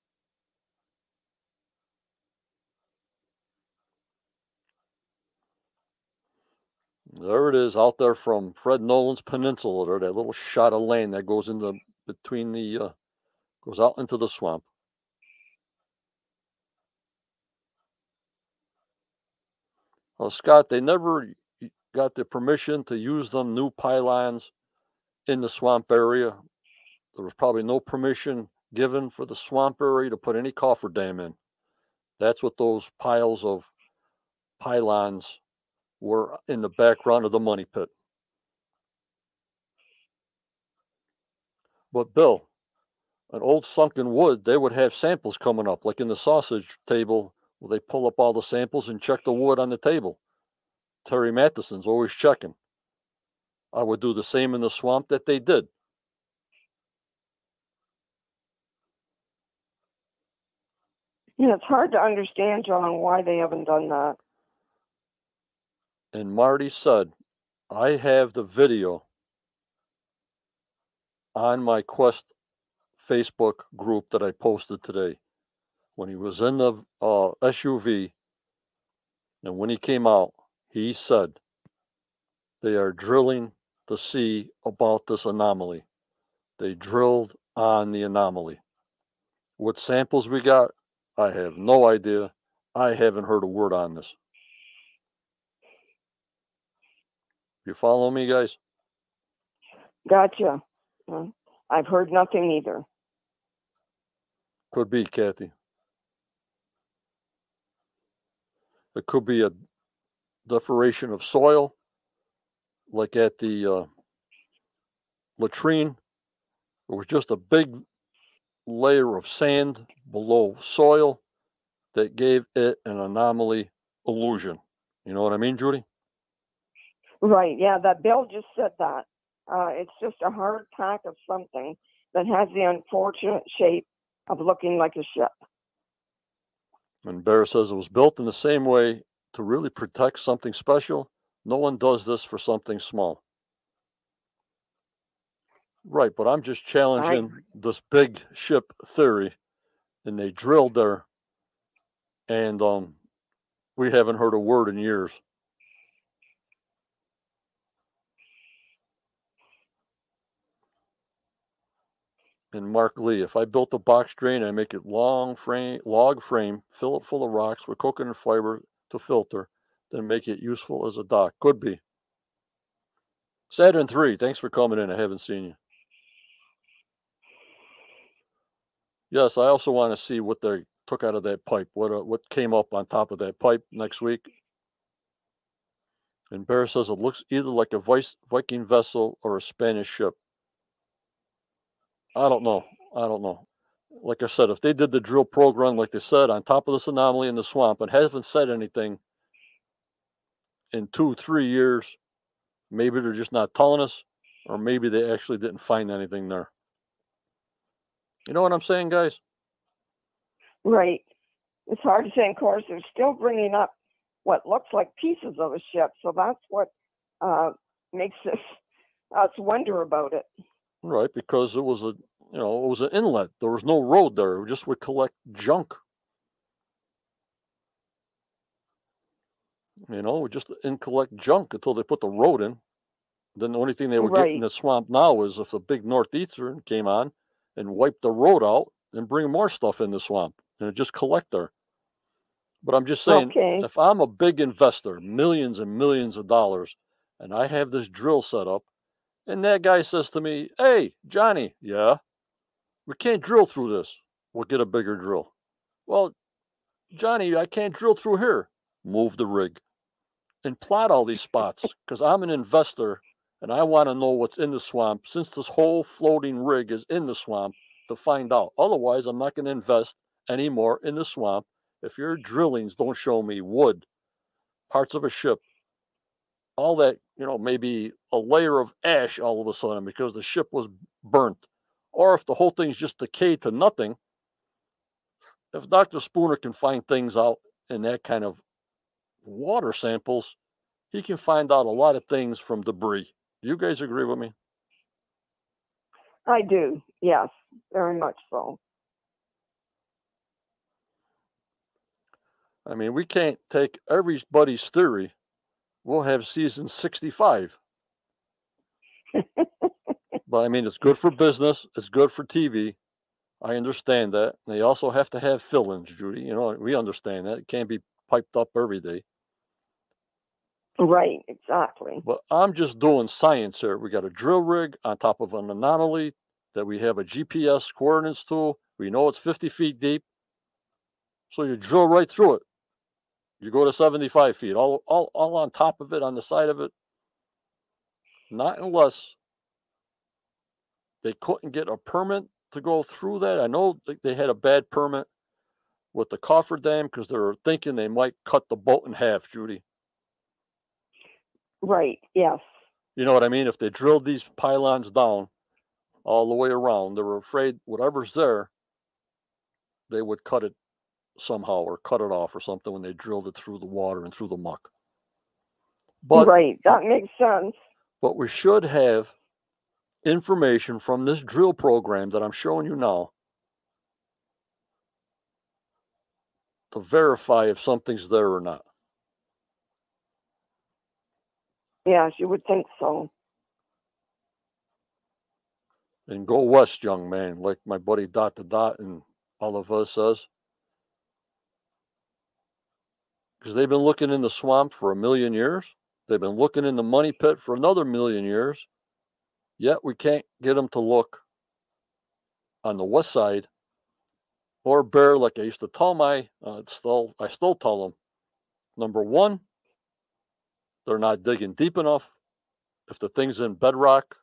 There it is out there from Fred Nolan's peninsula there, that little shot of lane that goes into between the, uh, goes out into the swamp. Well, Scott, they never got the permission to use them new pylons in the swamp area. There was probably no permission given for the swamp area to put any cofferdam in. That's what those piles of pylons were in the background of the money pit. But Bill, an old sunken wood, they would have samples coming up, like in the sausage table, well, they pull up all the samples and check the wood on the table. Terry Matheson's always checking. I would do the same in the swamp that they did. You know, it's hard to understand, John, why they haven't done that. And Marty said, I have the video on my Quest Facebook group that I posted today. When he was in the uh, S U V, and when he came out, he said, they are drilling to see about this anomaly. They drilled on the anomaly. What samples we got, I have no idea. I haven't heard a word on this. You follow me, guys? Gotcha. I've heard nothing either. Could be, Kathy. It could be a deformation of soil, like at the uh, latrine. It was just a big layer of sand below soil that gave it an anomaly illusion. You know what I mean, Judy? Right, yeah, that Bill just said that. Uh, it's just a hard pack of something that has the unfortunate shape of looking like a ship. And Bear says it was built in the same way to really protect something special. No one does this for something small. Right, but I'm just challenging I... this big ship theory. And they drilled there. And um, we haven't heard a word in years. And Mark Lee, if I built a box drain, I make it long frame, log frame, fill it full of rocks with coconut fiber to filter, then make it useful as a dock. Could be. Saturn three, thanks for coming in. I haven't seen you. Yes, I also want to see what they took out of that pipe, what, uh, what came up on top of that pipe next week. And Bear says it looks either like a Viking vessel or a Spanish ship. I don't know. I don't know. Like I said, if they did the drill program, like they said, on top of this anomaly in the swamp and haven't said anything in two, three years, maybe they're just not telling us, or maybe they actually didn't find anything there. You know what I'm saying, guys? Right. It's hard to say. Of course, they're still bringing up what looks like pieces of a ship, so that's what uh, makes this us wonder about it. Right, because it was a, you know, it was an inlet. There was no road there. It just would collect junk. You know, just in collect junk until they put the road in. Then the only thing they would right. get in the swamp now is if the big northeastern came on and wiped the road out and bring more stuff in the swamp and it just collect there. But I'm just saying, okay. if I'm a big investor, millions and millions of dollars, and I have this drill set up, and that guy says to me, hey, Johnny, yeah, we can't drill through this. We'll get a bigger drill. Well, Johnny, I can't drill through here. Move the rig and plot all these spots because I'm an investor and I want to know what's in the swamp since this whole floating rig is in the swamp to find out. Otherwise, I'm not going to invest anymore in the swamp if your drillings don't show me wood, parts of a ship, all that, you know, maybe a layer of ash all of a sudden because the ship was burnt. Or if the whole thing's just decayed to nothing, if Doctor Spooner can find things out in that kind of water samples, he can find out a lot of things from debris. Do you guys agree with me? I do, yes, very much so. I mean, we can't take everybody's theory. We'll have season sixty-five. But I mean, it's good for business. It's good for T V. I understand that. They also have to have fill-ins, Judy. You know, we understand that. It can't be piped up every day. Right, exactly. But I'm just doing science here. We got a drill rig on top of an anomaly that we have a G P S coordinates tool. We know it's fifty feet deep. So you drill right through it. You go to seventy-five feet, all, all, all on top of it, on the side of it. Not unless they couldn't get a permit to go through that. I know they had a bad permit with the cofferdam because they were thinking they might cut the boat in half, Judy. Right, yes. You know what I mean? If they drilled these pylons down all the way around, they were afraid whatever's there, they would cut it somehow or cut it off or something when they drilled it through the water and through the muck. But, right, that makes sense. But we should have information from this drill program that I'm showing you now to verify if something's there or not. Yes, you would think so. And go west, young man, like my buddy Dot to Dot and all of us says. Because they've been looking in the swamp for a million years. They've been looking in the money pit for another million years. Yet we can't get them to look on the west side or bear like I used to tell my, uh, still, I still tell them, number one, they're not digging deep enough. If the thing's in bedrock,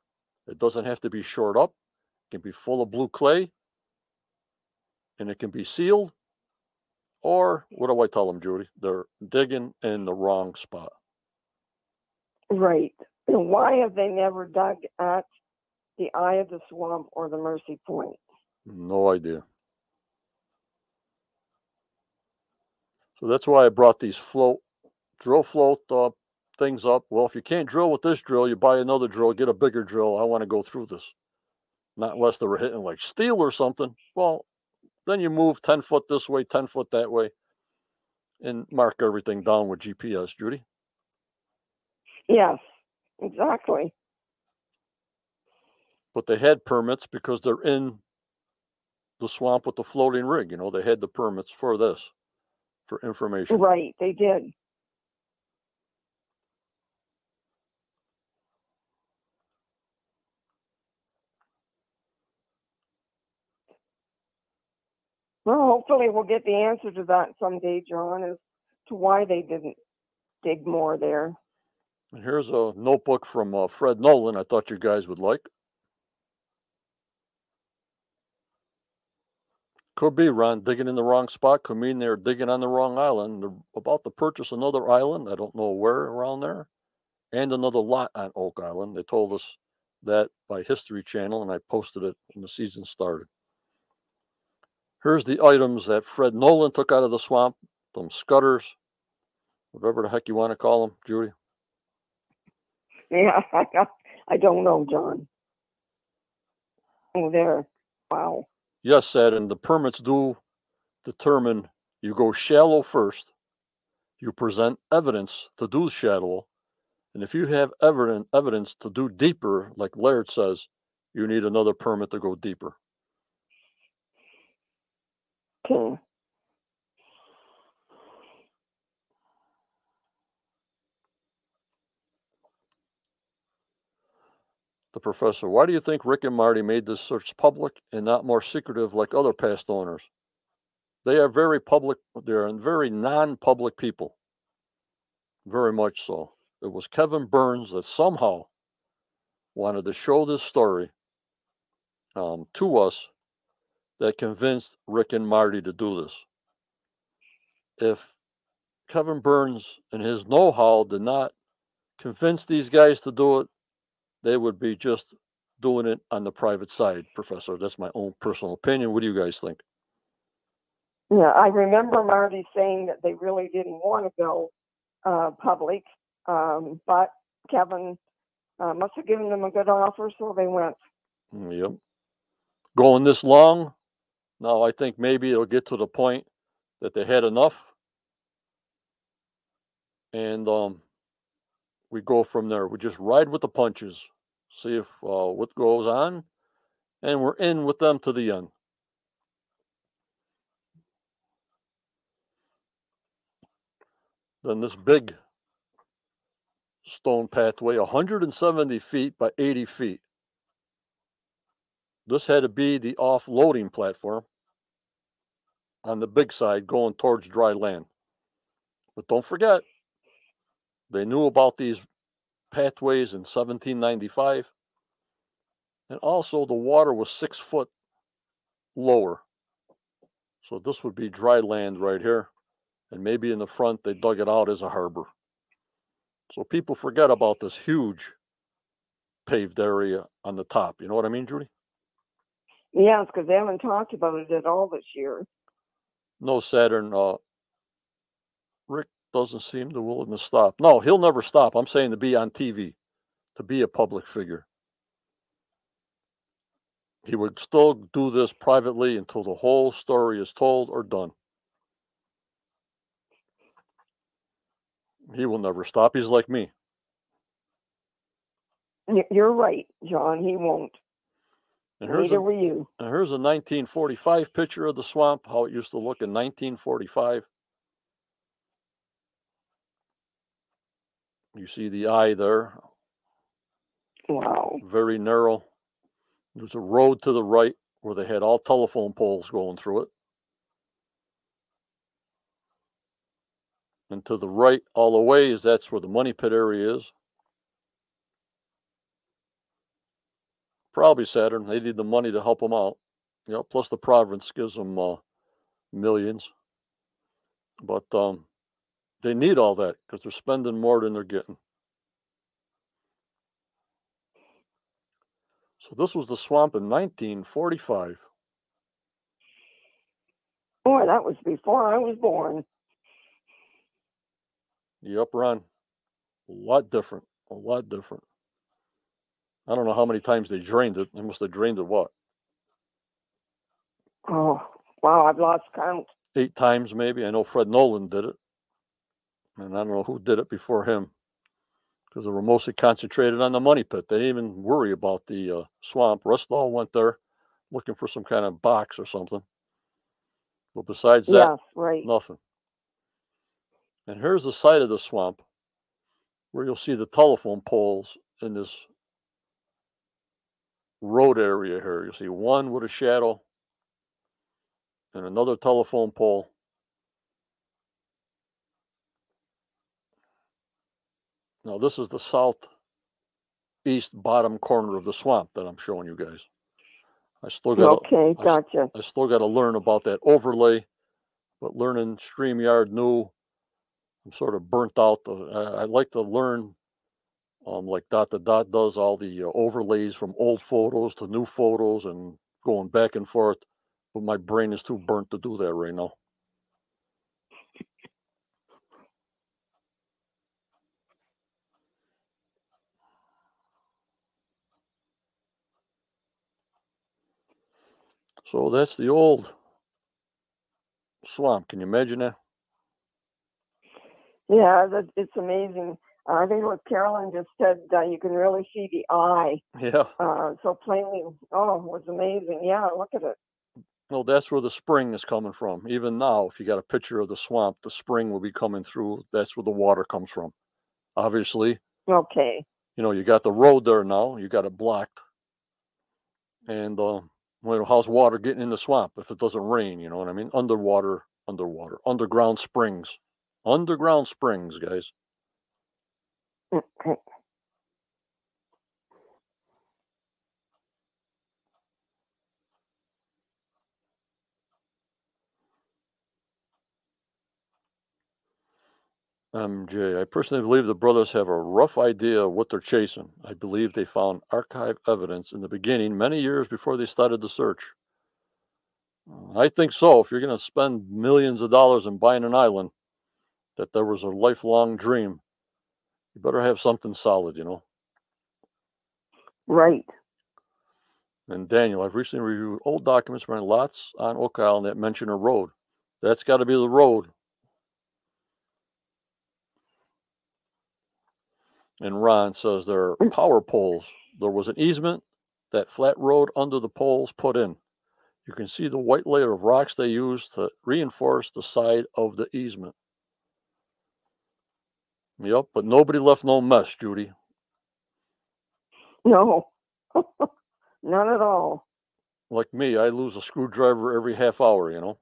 it doesn't have to be shored up. It can be full of blue clay and it can be sealed. Or, what do I tell them, Judy? They're digging in the wrong spot. Right. And why have they never dug at the eye of the swamp or the Mercy Point? No idea. So that's why I brought these float, drill float uh, things up. Well, if you can't drill with this drill, you buy another drill, get a bigger drill. I want to go through this. Not unless they were hitting like steel or something. Well, then you move ten foot this way, ten foot that way, and mark everything down with G P S, Judy. Yes, exactly. But they had permits because they're in the swamp with the floating rig. You know, they had the permits for this, for information. Right, they did. Well, hopefully we'll get the answer to that someday, John, as to why they didn't dig more there. And here's a notebook from uh, Fred Nolan I thought you guys would like. Could be, Ron, digging in the wrong spot could mean they're digging on the wrong island. They're about to purchase another island, I don't know where around there, and another lot on Oak Island. They told us that by History Channel, and I posted it when the season started. Here's the items that Fred Nolan took out of the swamp, them scudders, whatever the heck you want to call them, Judy. Yeah, I, I don't know, John. Oh, there. Wow. Yes, Saturn. The permits do determine you go shallow first. You present evidence to do shallow. And if you have evident evidence to do deeper, like Laird says, you need another permit to go deeper. Okay. The professor, why do you think Rick and Marty made this search public and not more secretive like other past owners? They are very public. They are very non-public people. Very much so. It was Kevin Burns that somehow wanted to show this story um, to us that convinced Rick and Marty to do this. If Kevin Burns and his know-how did not convince these guys to do it, they would be just doing it on the private side, Professor. That's my own personal opinion. What do you guys think? Yeah, I remember Marty saying that they really didn't want to go uh, public, um, but Kevin uh, must have given them a good offer, so they went. Yep. Going this long, now I think maybe it'll get to the point that they had enough, and um, we go from there. We just ride with the punches, see if uh, what goes on, and we're in with them to the end. Then this big stone pathway, one hundred seventy feet by eighty feet. This had to be the offloading platform on the big side going towards dry land. But don't forget, they knew about these pathways in seventeen ninety-five. And also the water was six foot lower. So this would be dry land right here. And maybe in the front, they dug it out as a harbor. So people forget about this huge paved area on the top. You know what I mean, Judy? Yes, because they haven't talked about it at all this year. No, Saturn. Uh, Rick doesn't seem to willing to stop. No, he'll never stop. I'm saying to be on T V, to be a public figure. He would still do this privately until the whole story is told or done. He will never stop. He's like me. You're right, John. He won't. And here's, Neither a, were you. And here's a nineteen forty-five picture of the swamp, how it used to look in nineteen forty-five. You see the eye there. Wow. Very narrow. There's a road to the right where they had all telephone poles going through it. And to the right, all the way, is that's where the money pit area is. Probably Saturn. They need the money to help them out. You know, plus the province gives them uh, millions. But um, they need all that because they're spending more than they're getting. So this was the swamp in nineteen forty-five. Boy, that was before I was born. Yep, Ron. A lot different. A lot different. I don't know how many times they drained it. They must have drained it what? Oh, wow. I've lost count. Eight times, maybe. I know Fred Nolan did it. And I don't know who did it before him. Because they were mostly concentrated on the money pit. They didn't even worry about the uh, swamp. Rustall went there looking for some kind of box or something. But besides that, yeah, right. Nothing. And here's the side of the swamp where you'll see the telephone poles in this road area here. You'll see one with a shadow and another telephone pole. Now, this is the southeast bottom corner of the swamp that I'm showing you guys. I still got okay, to, gotcha. I, I still got to learn about that overlay, but learning StreamYard new. I'm sort of burnt out. I, I like to learn, um, like Dot to Dot does, all the uh, overlays from old photos to new photos and going back and forth. But my brain is too burnt to do that right now. So that's the old swamp. Can you imagine that? Yeah, that, it's amazing. Uh, I think what Caroline just said, uh, you can really see the eye. Yeah. Uh, so plainly. Oh, it was amazing. Yeah, look at it. Well, that's where the spring is coming from. Even now, if you got a picture of the swamp, the spring will be coming through. That's where the water comes from, obviously. Okay. You know, you got the road there now. You got it blocked. And uh, well, how's water getting in the swamp if it doesn't rain? You know what I mean? Underwater, underwater, underground springs. Underground springs, guys. Okay. M J, I personally believe the brothers have a rough idea of what they're chasing. I believe they found archive evidence in the beginning many years before they started the search. I think so. If you're going to spend millions of dollars in buying an island, that there was a lifelong dream, you better have something solid, you know? Right. And Daniel, I've recently reviewed old documents from lots on Oak Island that mention a road. That's got to be the road. And Ron says there are power poles. There was an easement that flat road under the poles put in. You can see the white layer of rocks they used to reinforce the side of the easement. Yep, but nobody left no mess, Judy. No, none at all. Like me, I lose a screwdriver every half hour, you know.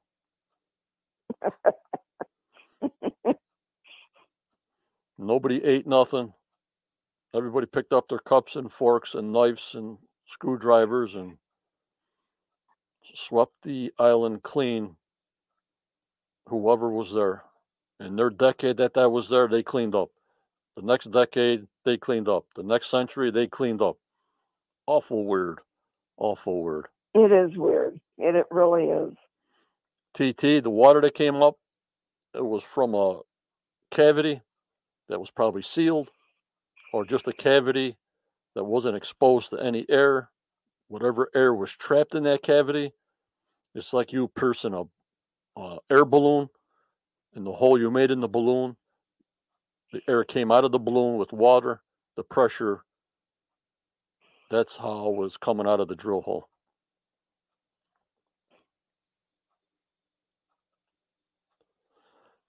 Nobody ate nothing. Everybody picked up their cups and forks and knives and screwdrivers and swept the island clean, whoever was there. In their decade that that was there, they cleaned up. The next decade, they cleaned up. The next century, they cleaned up. Awful weird. Awful weird. It is weird. It, it really is. T T, the water that came up, it was from a cavity that was probably sealed, or just a cavity that wasn't exposed to any air. Whatever air was trapped in that cavity, it's like you piercing a, a air balloon, and the hole you made in the balloon, the air came out of the balloon with water, the pressure. That's how it was coming out of the drill hole.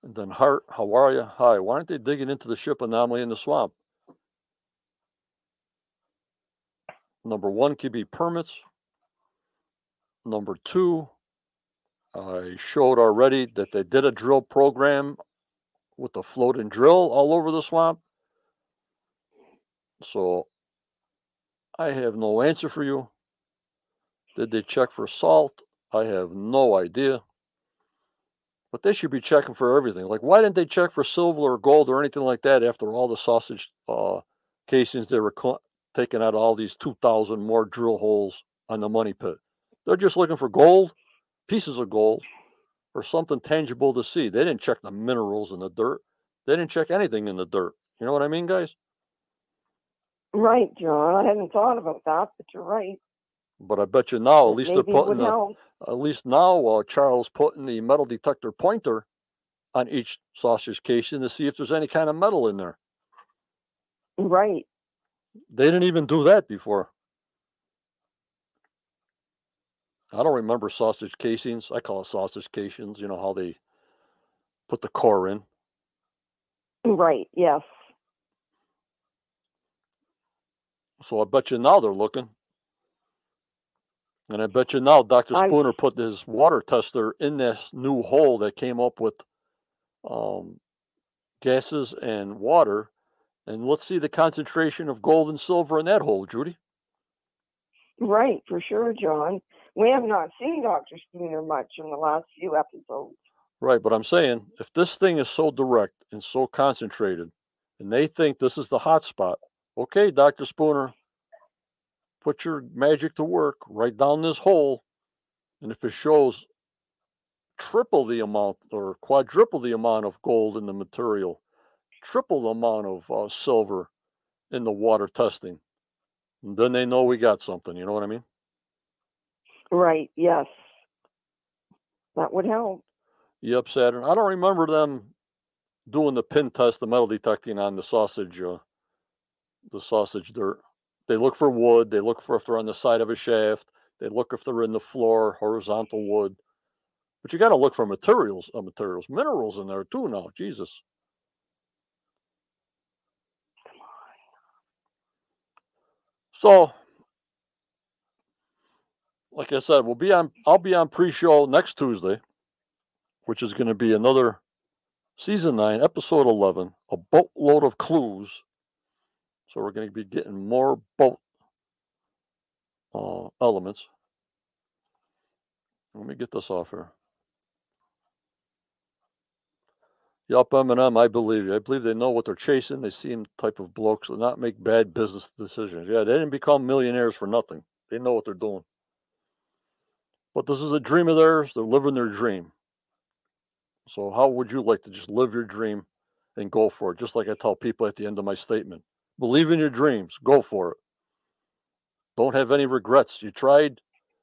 And then Hart, how are you? Hi, why aren't they digging into the ship anomaly in the swamp? Number one could be permits. Number two, I showed already that they did a drill program with a floating drill all over the swamp. So I have no answer for you. Did they check for salt? I have no idea. But they should be checking for everything. Like, why didn't they check for silver or gold or anything like that after all the sausage uh, casings they were taking out of all these two thousand more drill holes on the money pit? They're just looking for gold, pieces of gold, or something tangible to see. They didn't check the minerals in the dirt. They didn't check anything in the dirt. You know what I mean, guys? Right, John. I hadn't thought about that, but you're right. But I bet you now, at least Maybe they're putting a, at least now uh, Charles putting the metal detector pointer on each sausage casing to see if there's any kind of metal in there. Right. They didn't even do that before. I don't remember sausage casings. I call it sausage casings. You know how they put the core in. Right, yes. So I bet you now they're looking. And I bet you now Doctor Spooner I... put his water tester in this new hole that came up with um, gases and water. And let's see the concentration of gold and silver in that hole, Judy. Right, for sure, John. We have not seen Doctor Spooner much in the last few episodes. Right, but I'm saying, if this thing is so direct and so concentrated, and they think this is the hot spot, okay, Doctor Spooner, put your magic to work, right down this hole, and if it shows triple the amount or quadruple the amount of gold in the material, triple the amount of uh, silver in the water testing, and then they know we got something, you know what I mean? Right, yes. That would help. Yep, Saturn. I don't remember them doing the pin test, the metal detecting on the sausage, uh, the sausage dirt. They look for wood. They look for if they're on the side of a shaft. They look if they're in the floor, horizontal wood. But you got to look for materials, uh, materials, minerals in there too now. Jesus. Come on. So, like I said, we'll be on. I'll be on pre-show next Tuesday, which is going to be another season nine, episode eleven, a boatload of clues. So we're going to be getting more boat uh, elements. Let me get this off here. Yup, M and M, I believe you. I believe they know what they're chasing. They seem type of blokes that not make bad business decisions. Yeah, they didn't become millionaires for nothing. They know what they're doing. But this is a dream of theirs. They're living their dream. So how would you like to just live your dream and go for it? Just like I tell people at the end of my statement. Believe in your dreams. Go for it. Don't have any regrets. You tried.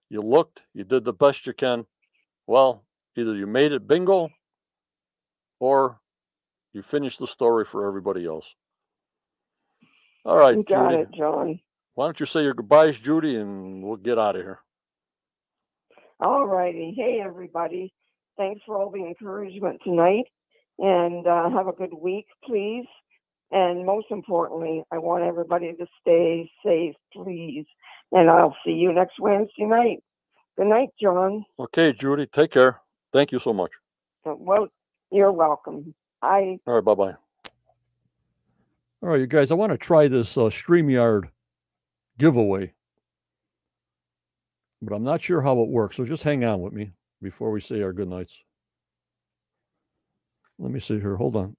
You looked. You did the best you can. Well, either you made it bingo or you finished the story for everybody else. All right, you got Judy. It, John. Why don't you say your goodbyes, Judy, and we'll get out of here. All righty. Hey, everybody. Thanks for all the encouragement tonight. And uh, have a good week, please. And most importantly, I want everybody to stay safe, please. And I'll see you next Wednesday night. Good night, John. Okay, Judy. Take care. Thank you so much. Well, you're welcome. Bye. All right, bye-bye. All right, you guys, I want to try this uh, StreamYard giveaway. But I'm not sure how it works, so just hang on with me before we say our good nights. Let me see here. Hold on.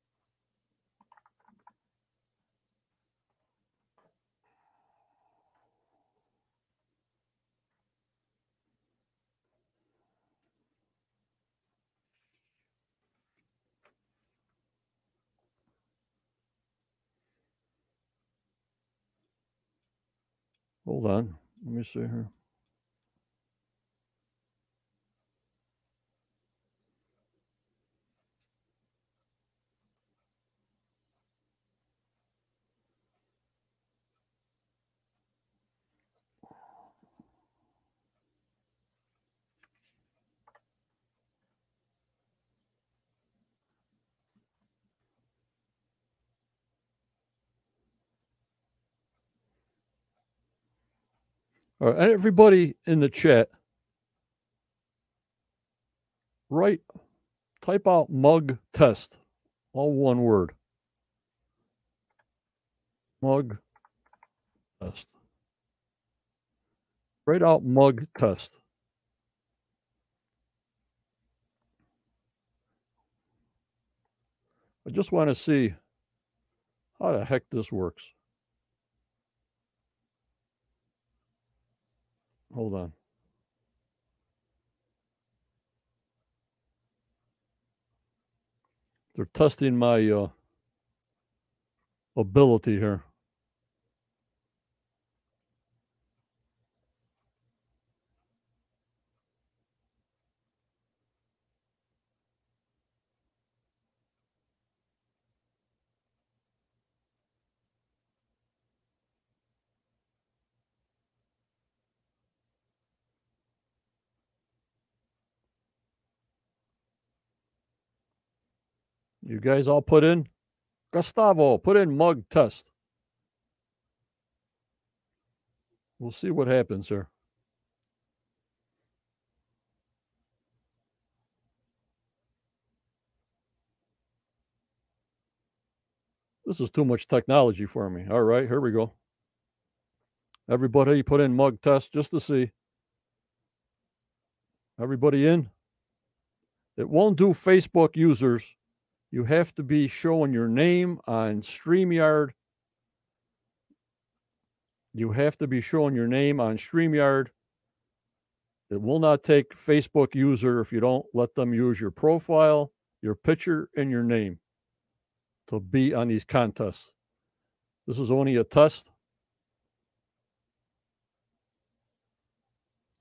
Hold on. Let me see here. All right, everybody in the chat, write, type out mug test, all one word. Mug test. Write out mug test. I just want to see how the heck this works. Hold on. They're testing my uh, ability here. You guys all put in? Gustavo, put in mug test. We'll see what happens here. This is too much technology for me. All right, here we go. Everybody put in mug test just to see. Everybody in? It won't do Facebook users. You have to be showing your name on StreamYard. You have to be showing your name on StreamYard. It will not take Facebook user if you don't let them use your profile, your picture, and your name to be on these contests. This is only a test.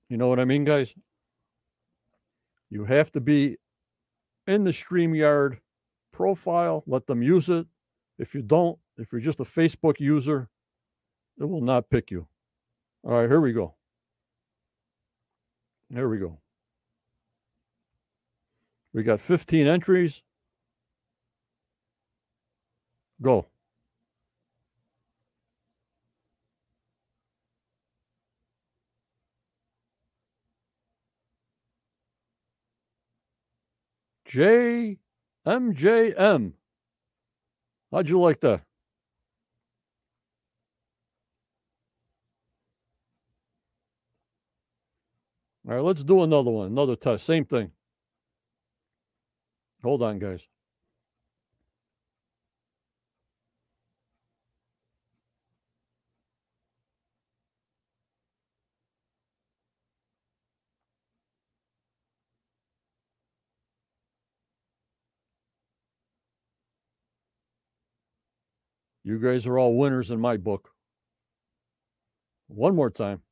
You know what I mean, guys? You have to be in the StreamYard profile. Let them use it. If you don't, if you're just a Facebook user, it will not pick you. All right, here we go. Here we go. We got fifteen entries. Go. J M J M. How'd you like that? All right, let's do another one, another test, same thing. Hold on, guys. You guys are all winners in my book. One more time.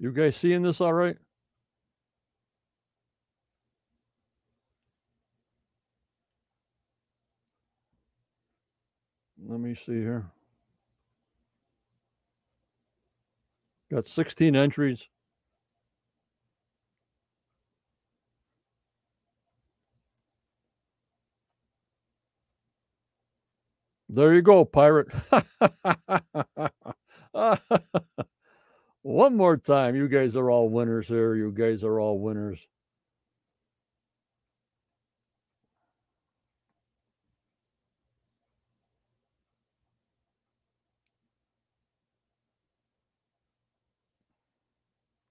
You guys seeing this all right? Let me see here. Got sixteen entries. There you go, pirate. One more time. You guys are all winners here. You guys are all winners.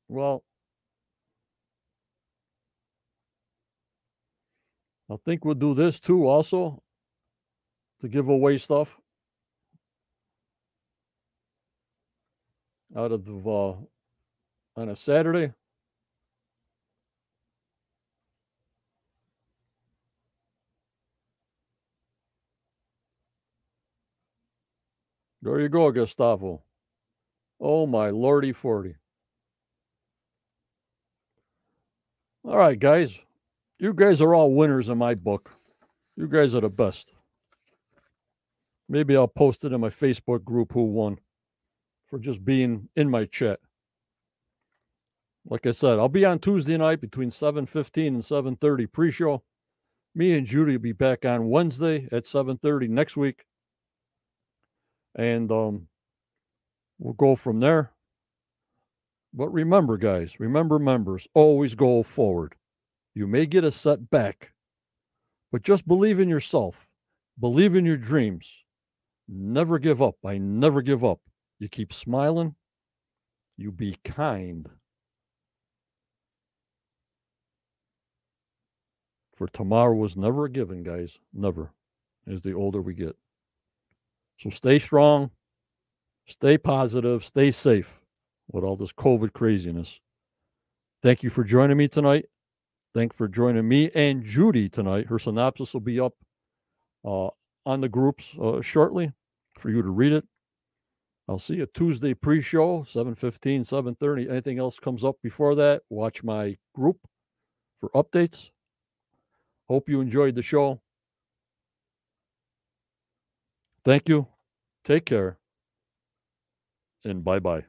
Well, I think we'll do this too also to give away stuff. Out of uh, on a Saturday. There you go, Gustavo. Oh my lordy, forty. All right, guys, you guys are all winners in my book. You guys are the best. Maybe I'll post it in my Facebook group who won. For just being in my chat. Like I said, I'll be on Tuesday night between seven fifteen and seven thirty pre-show. Me and Judy will be back on Wednesday at seven thirty next week. And um, we'll go from there. But remember, guys, remember members, always go forward. You may get a setback, but just believe in yourself. Believe in your dreams. Never give up. I never give up. You keep smiling. You be kind. For tomorrow was never a given, guys. Never. As the older we get. So stay strong. Stay positive. Stay safe with all this COVID craziness. Thank you for joining me tonight. Thank you for joining me and Judy tonight. Her synopsis will be up uh, on the groups uh, shortly for you to read it. I'll see you Tuesday pre-show, seven fifteen, seven thirty. Anything else comes up before that, watch my group for updates. Hope you enjoyed the show. Thank you. Take care. And bye-bye.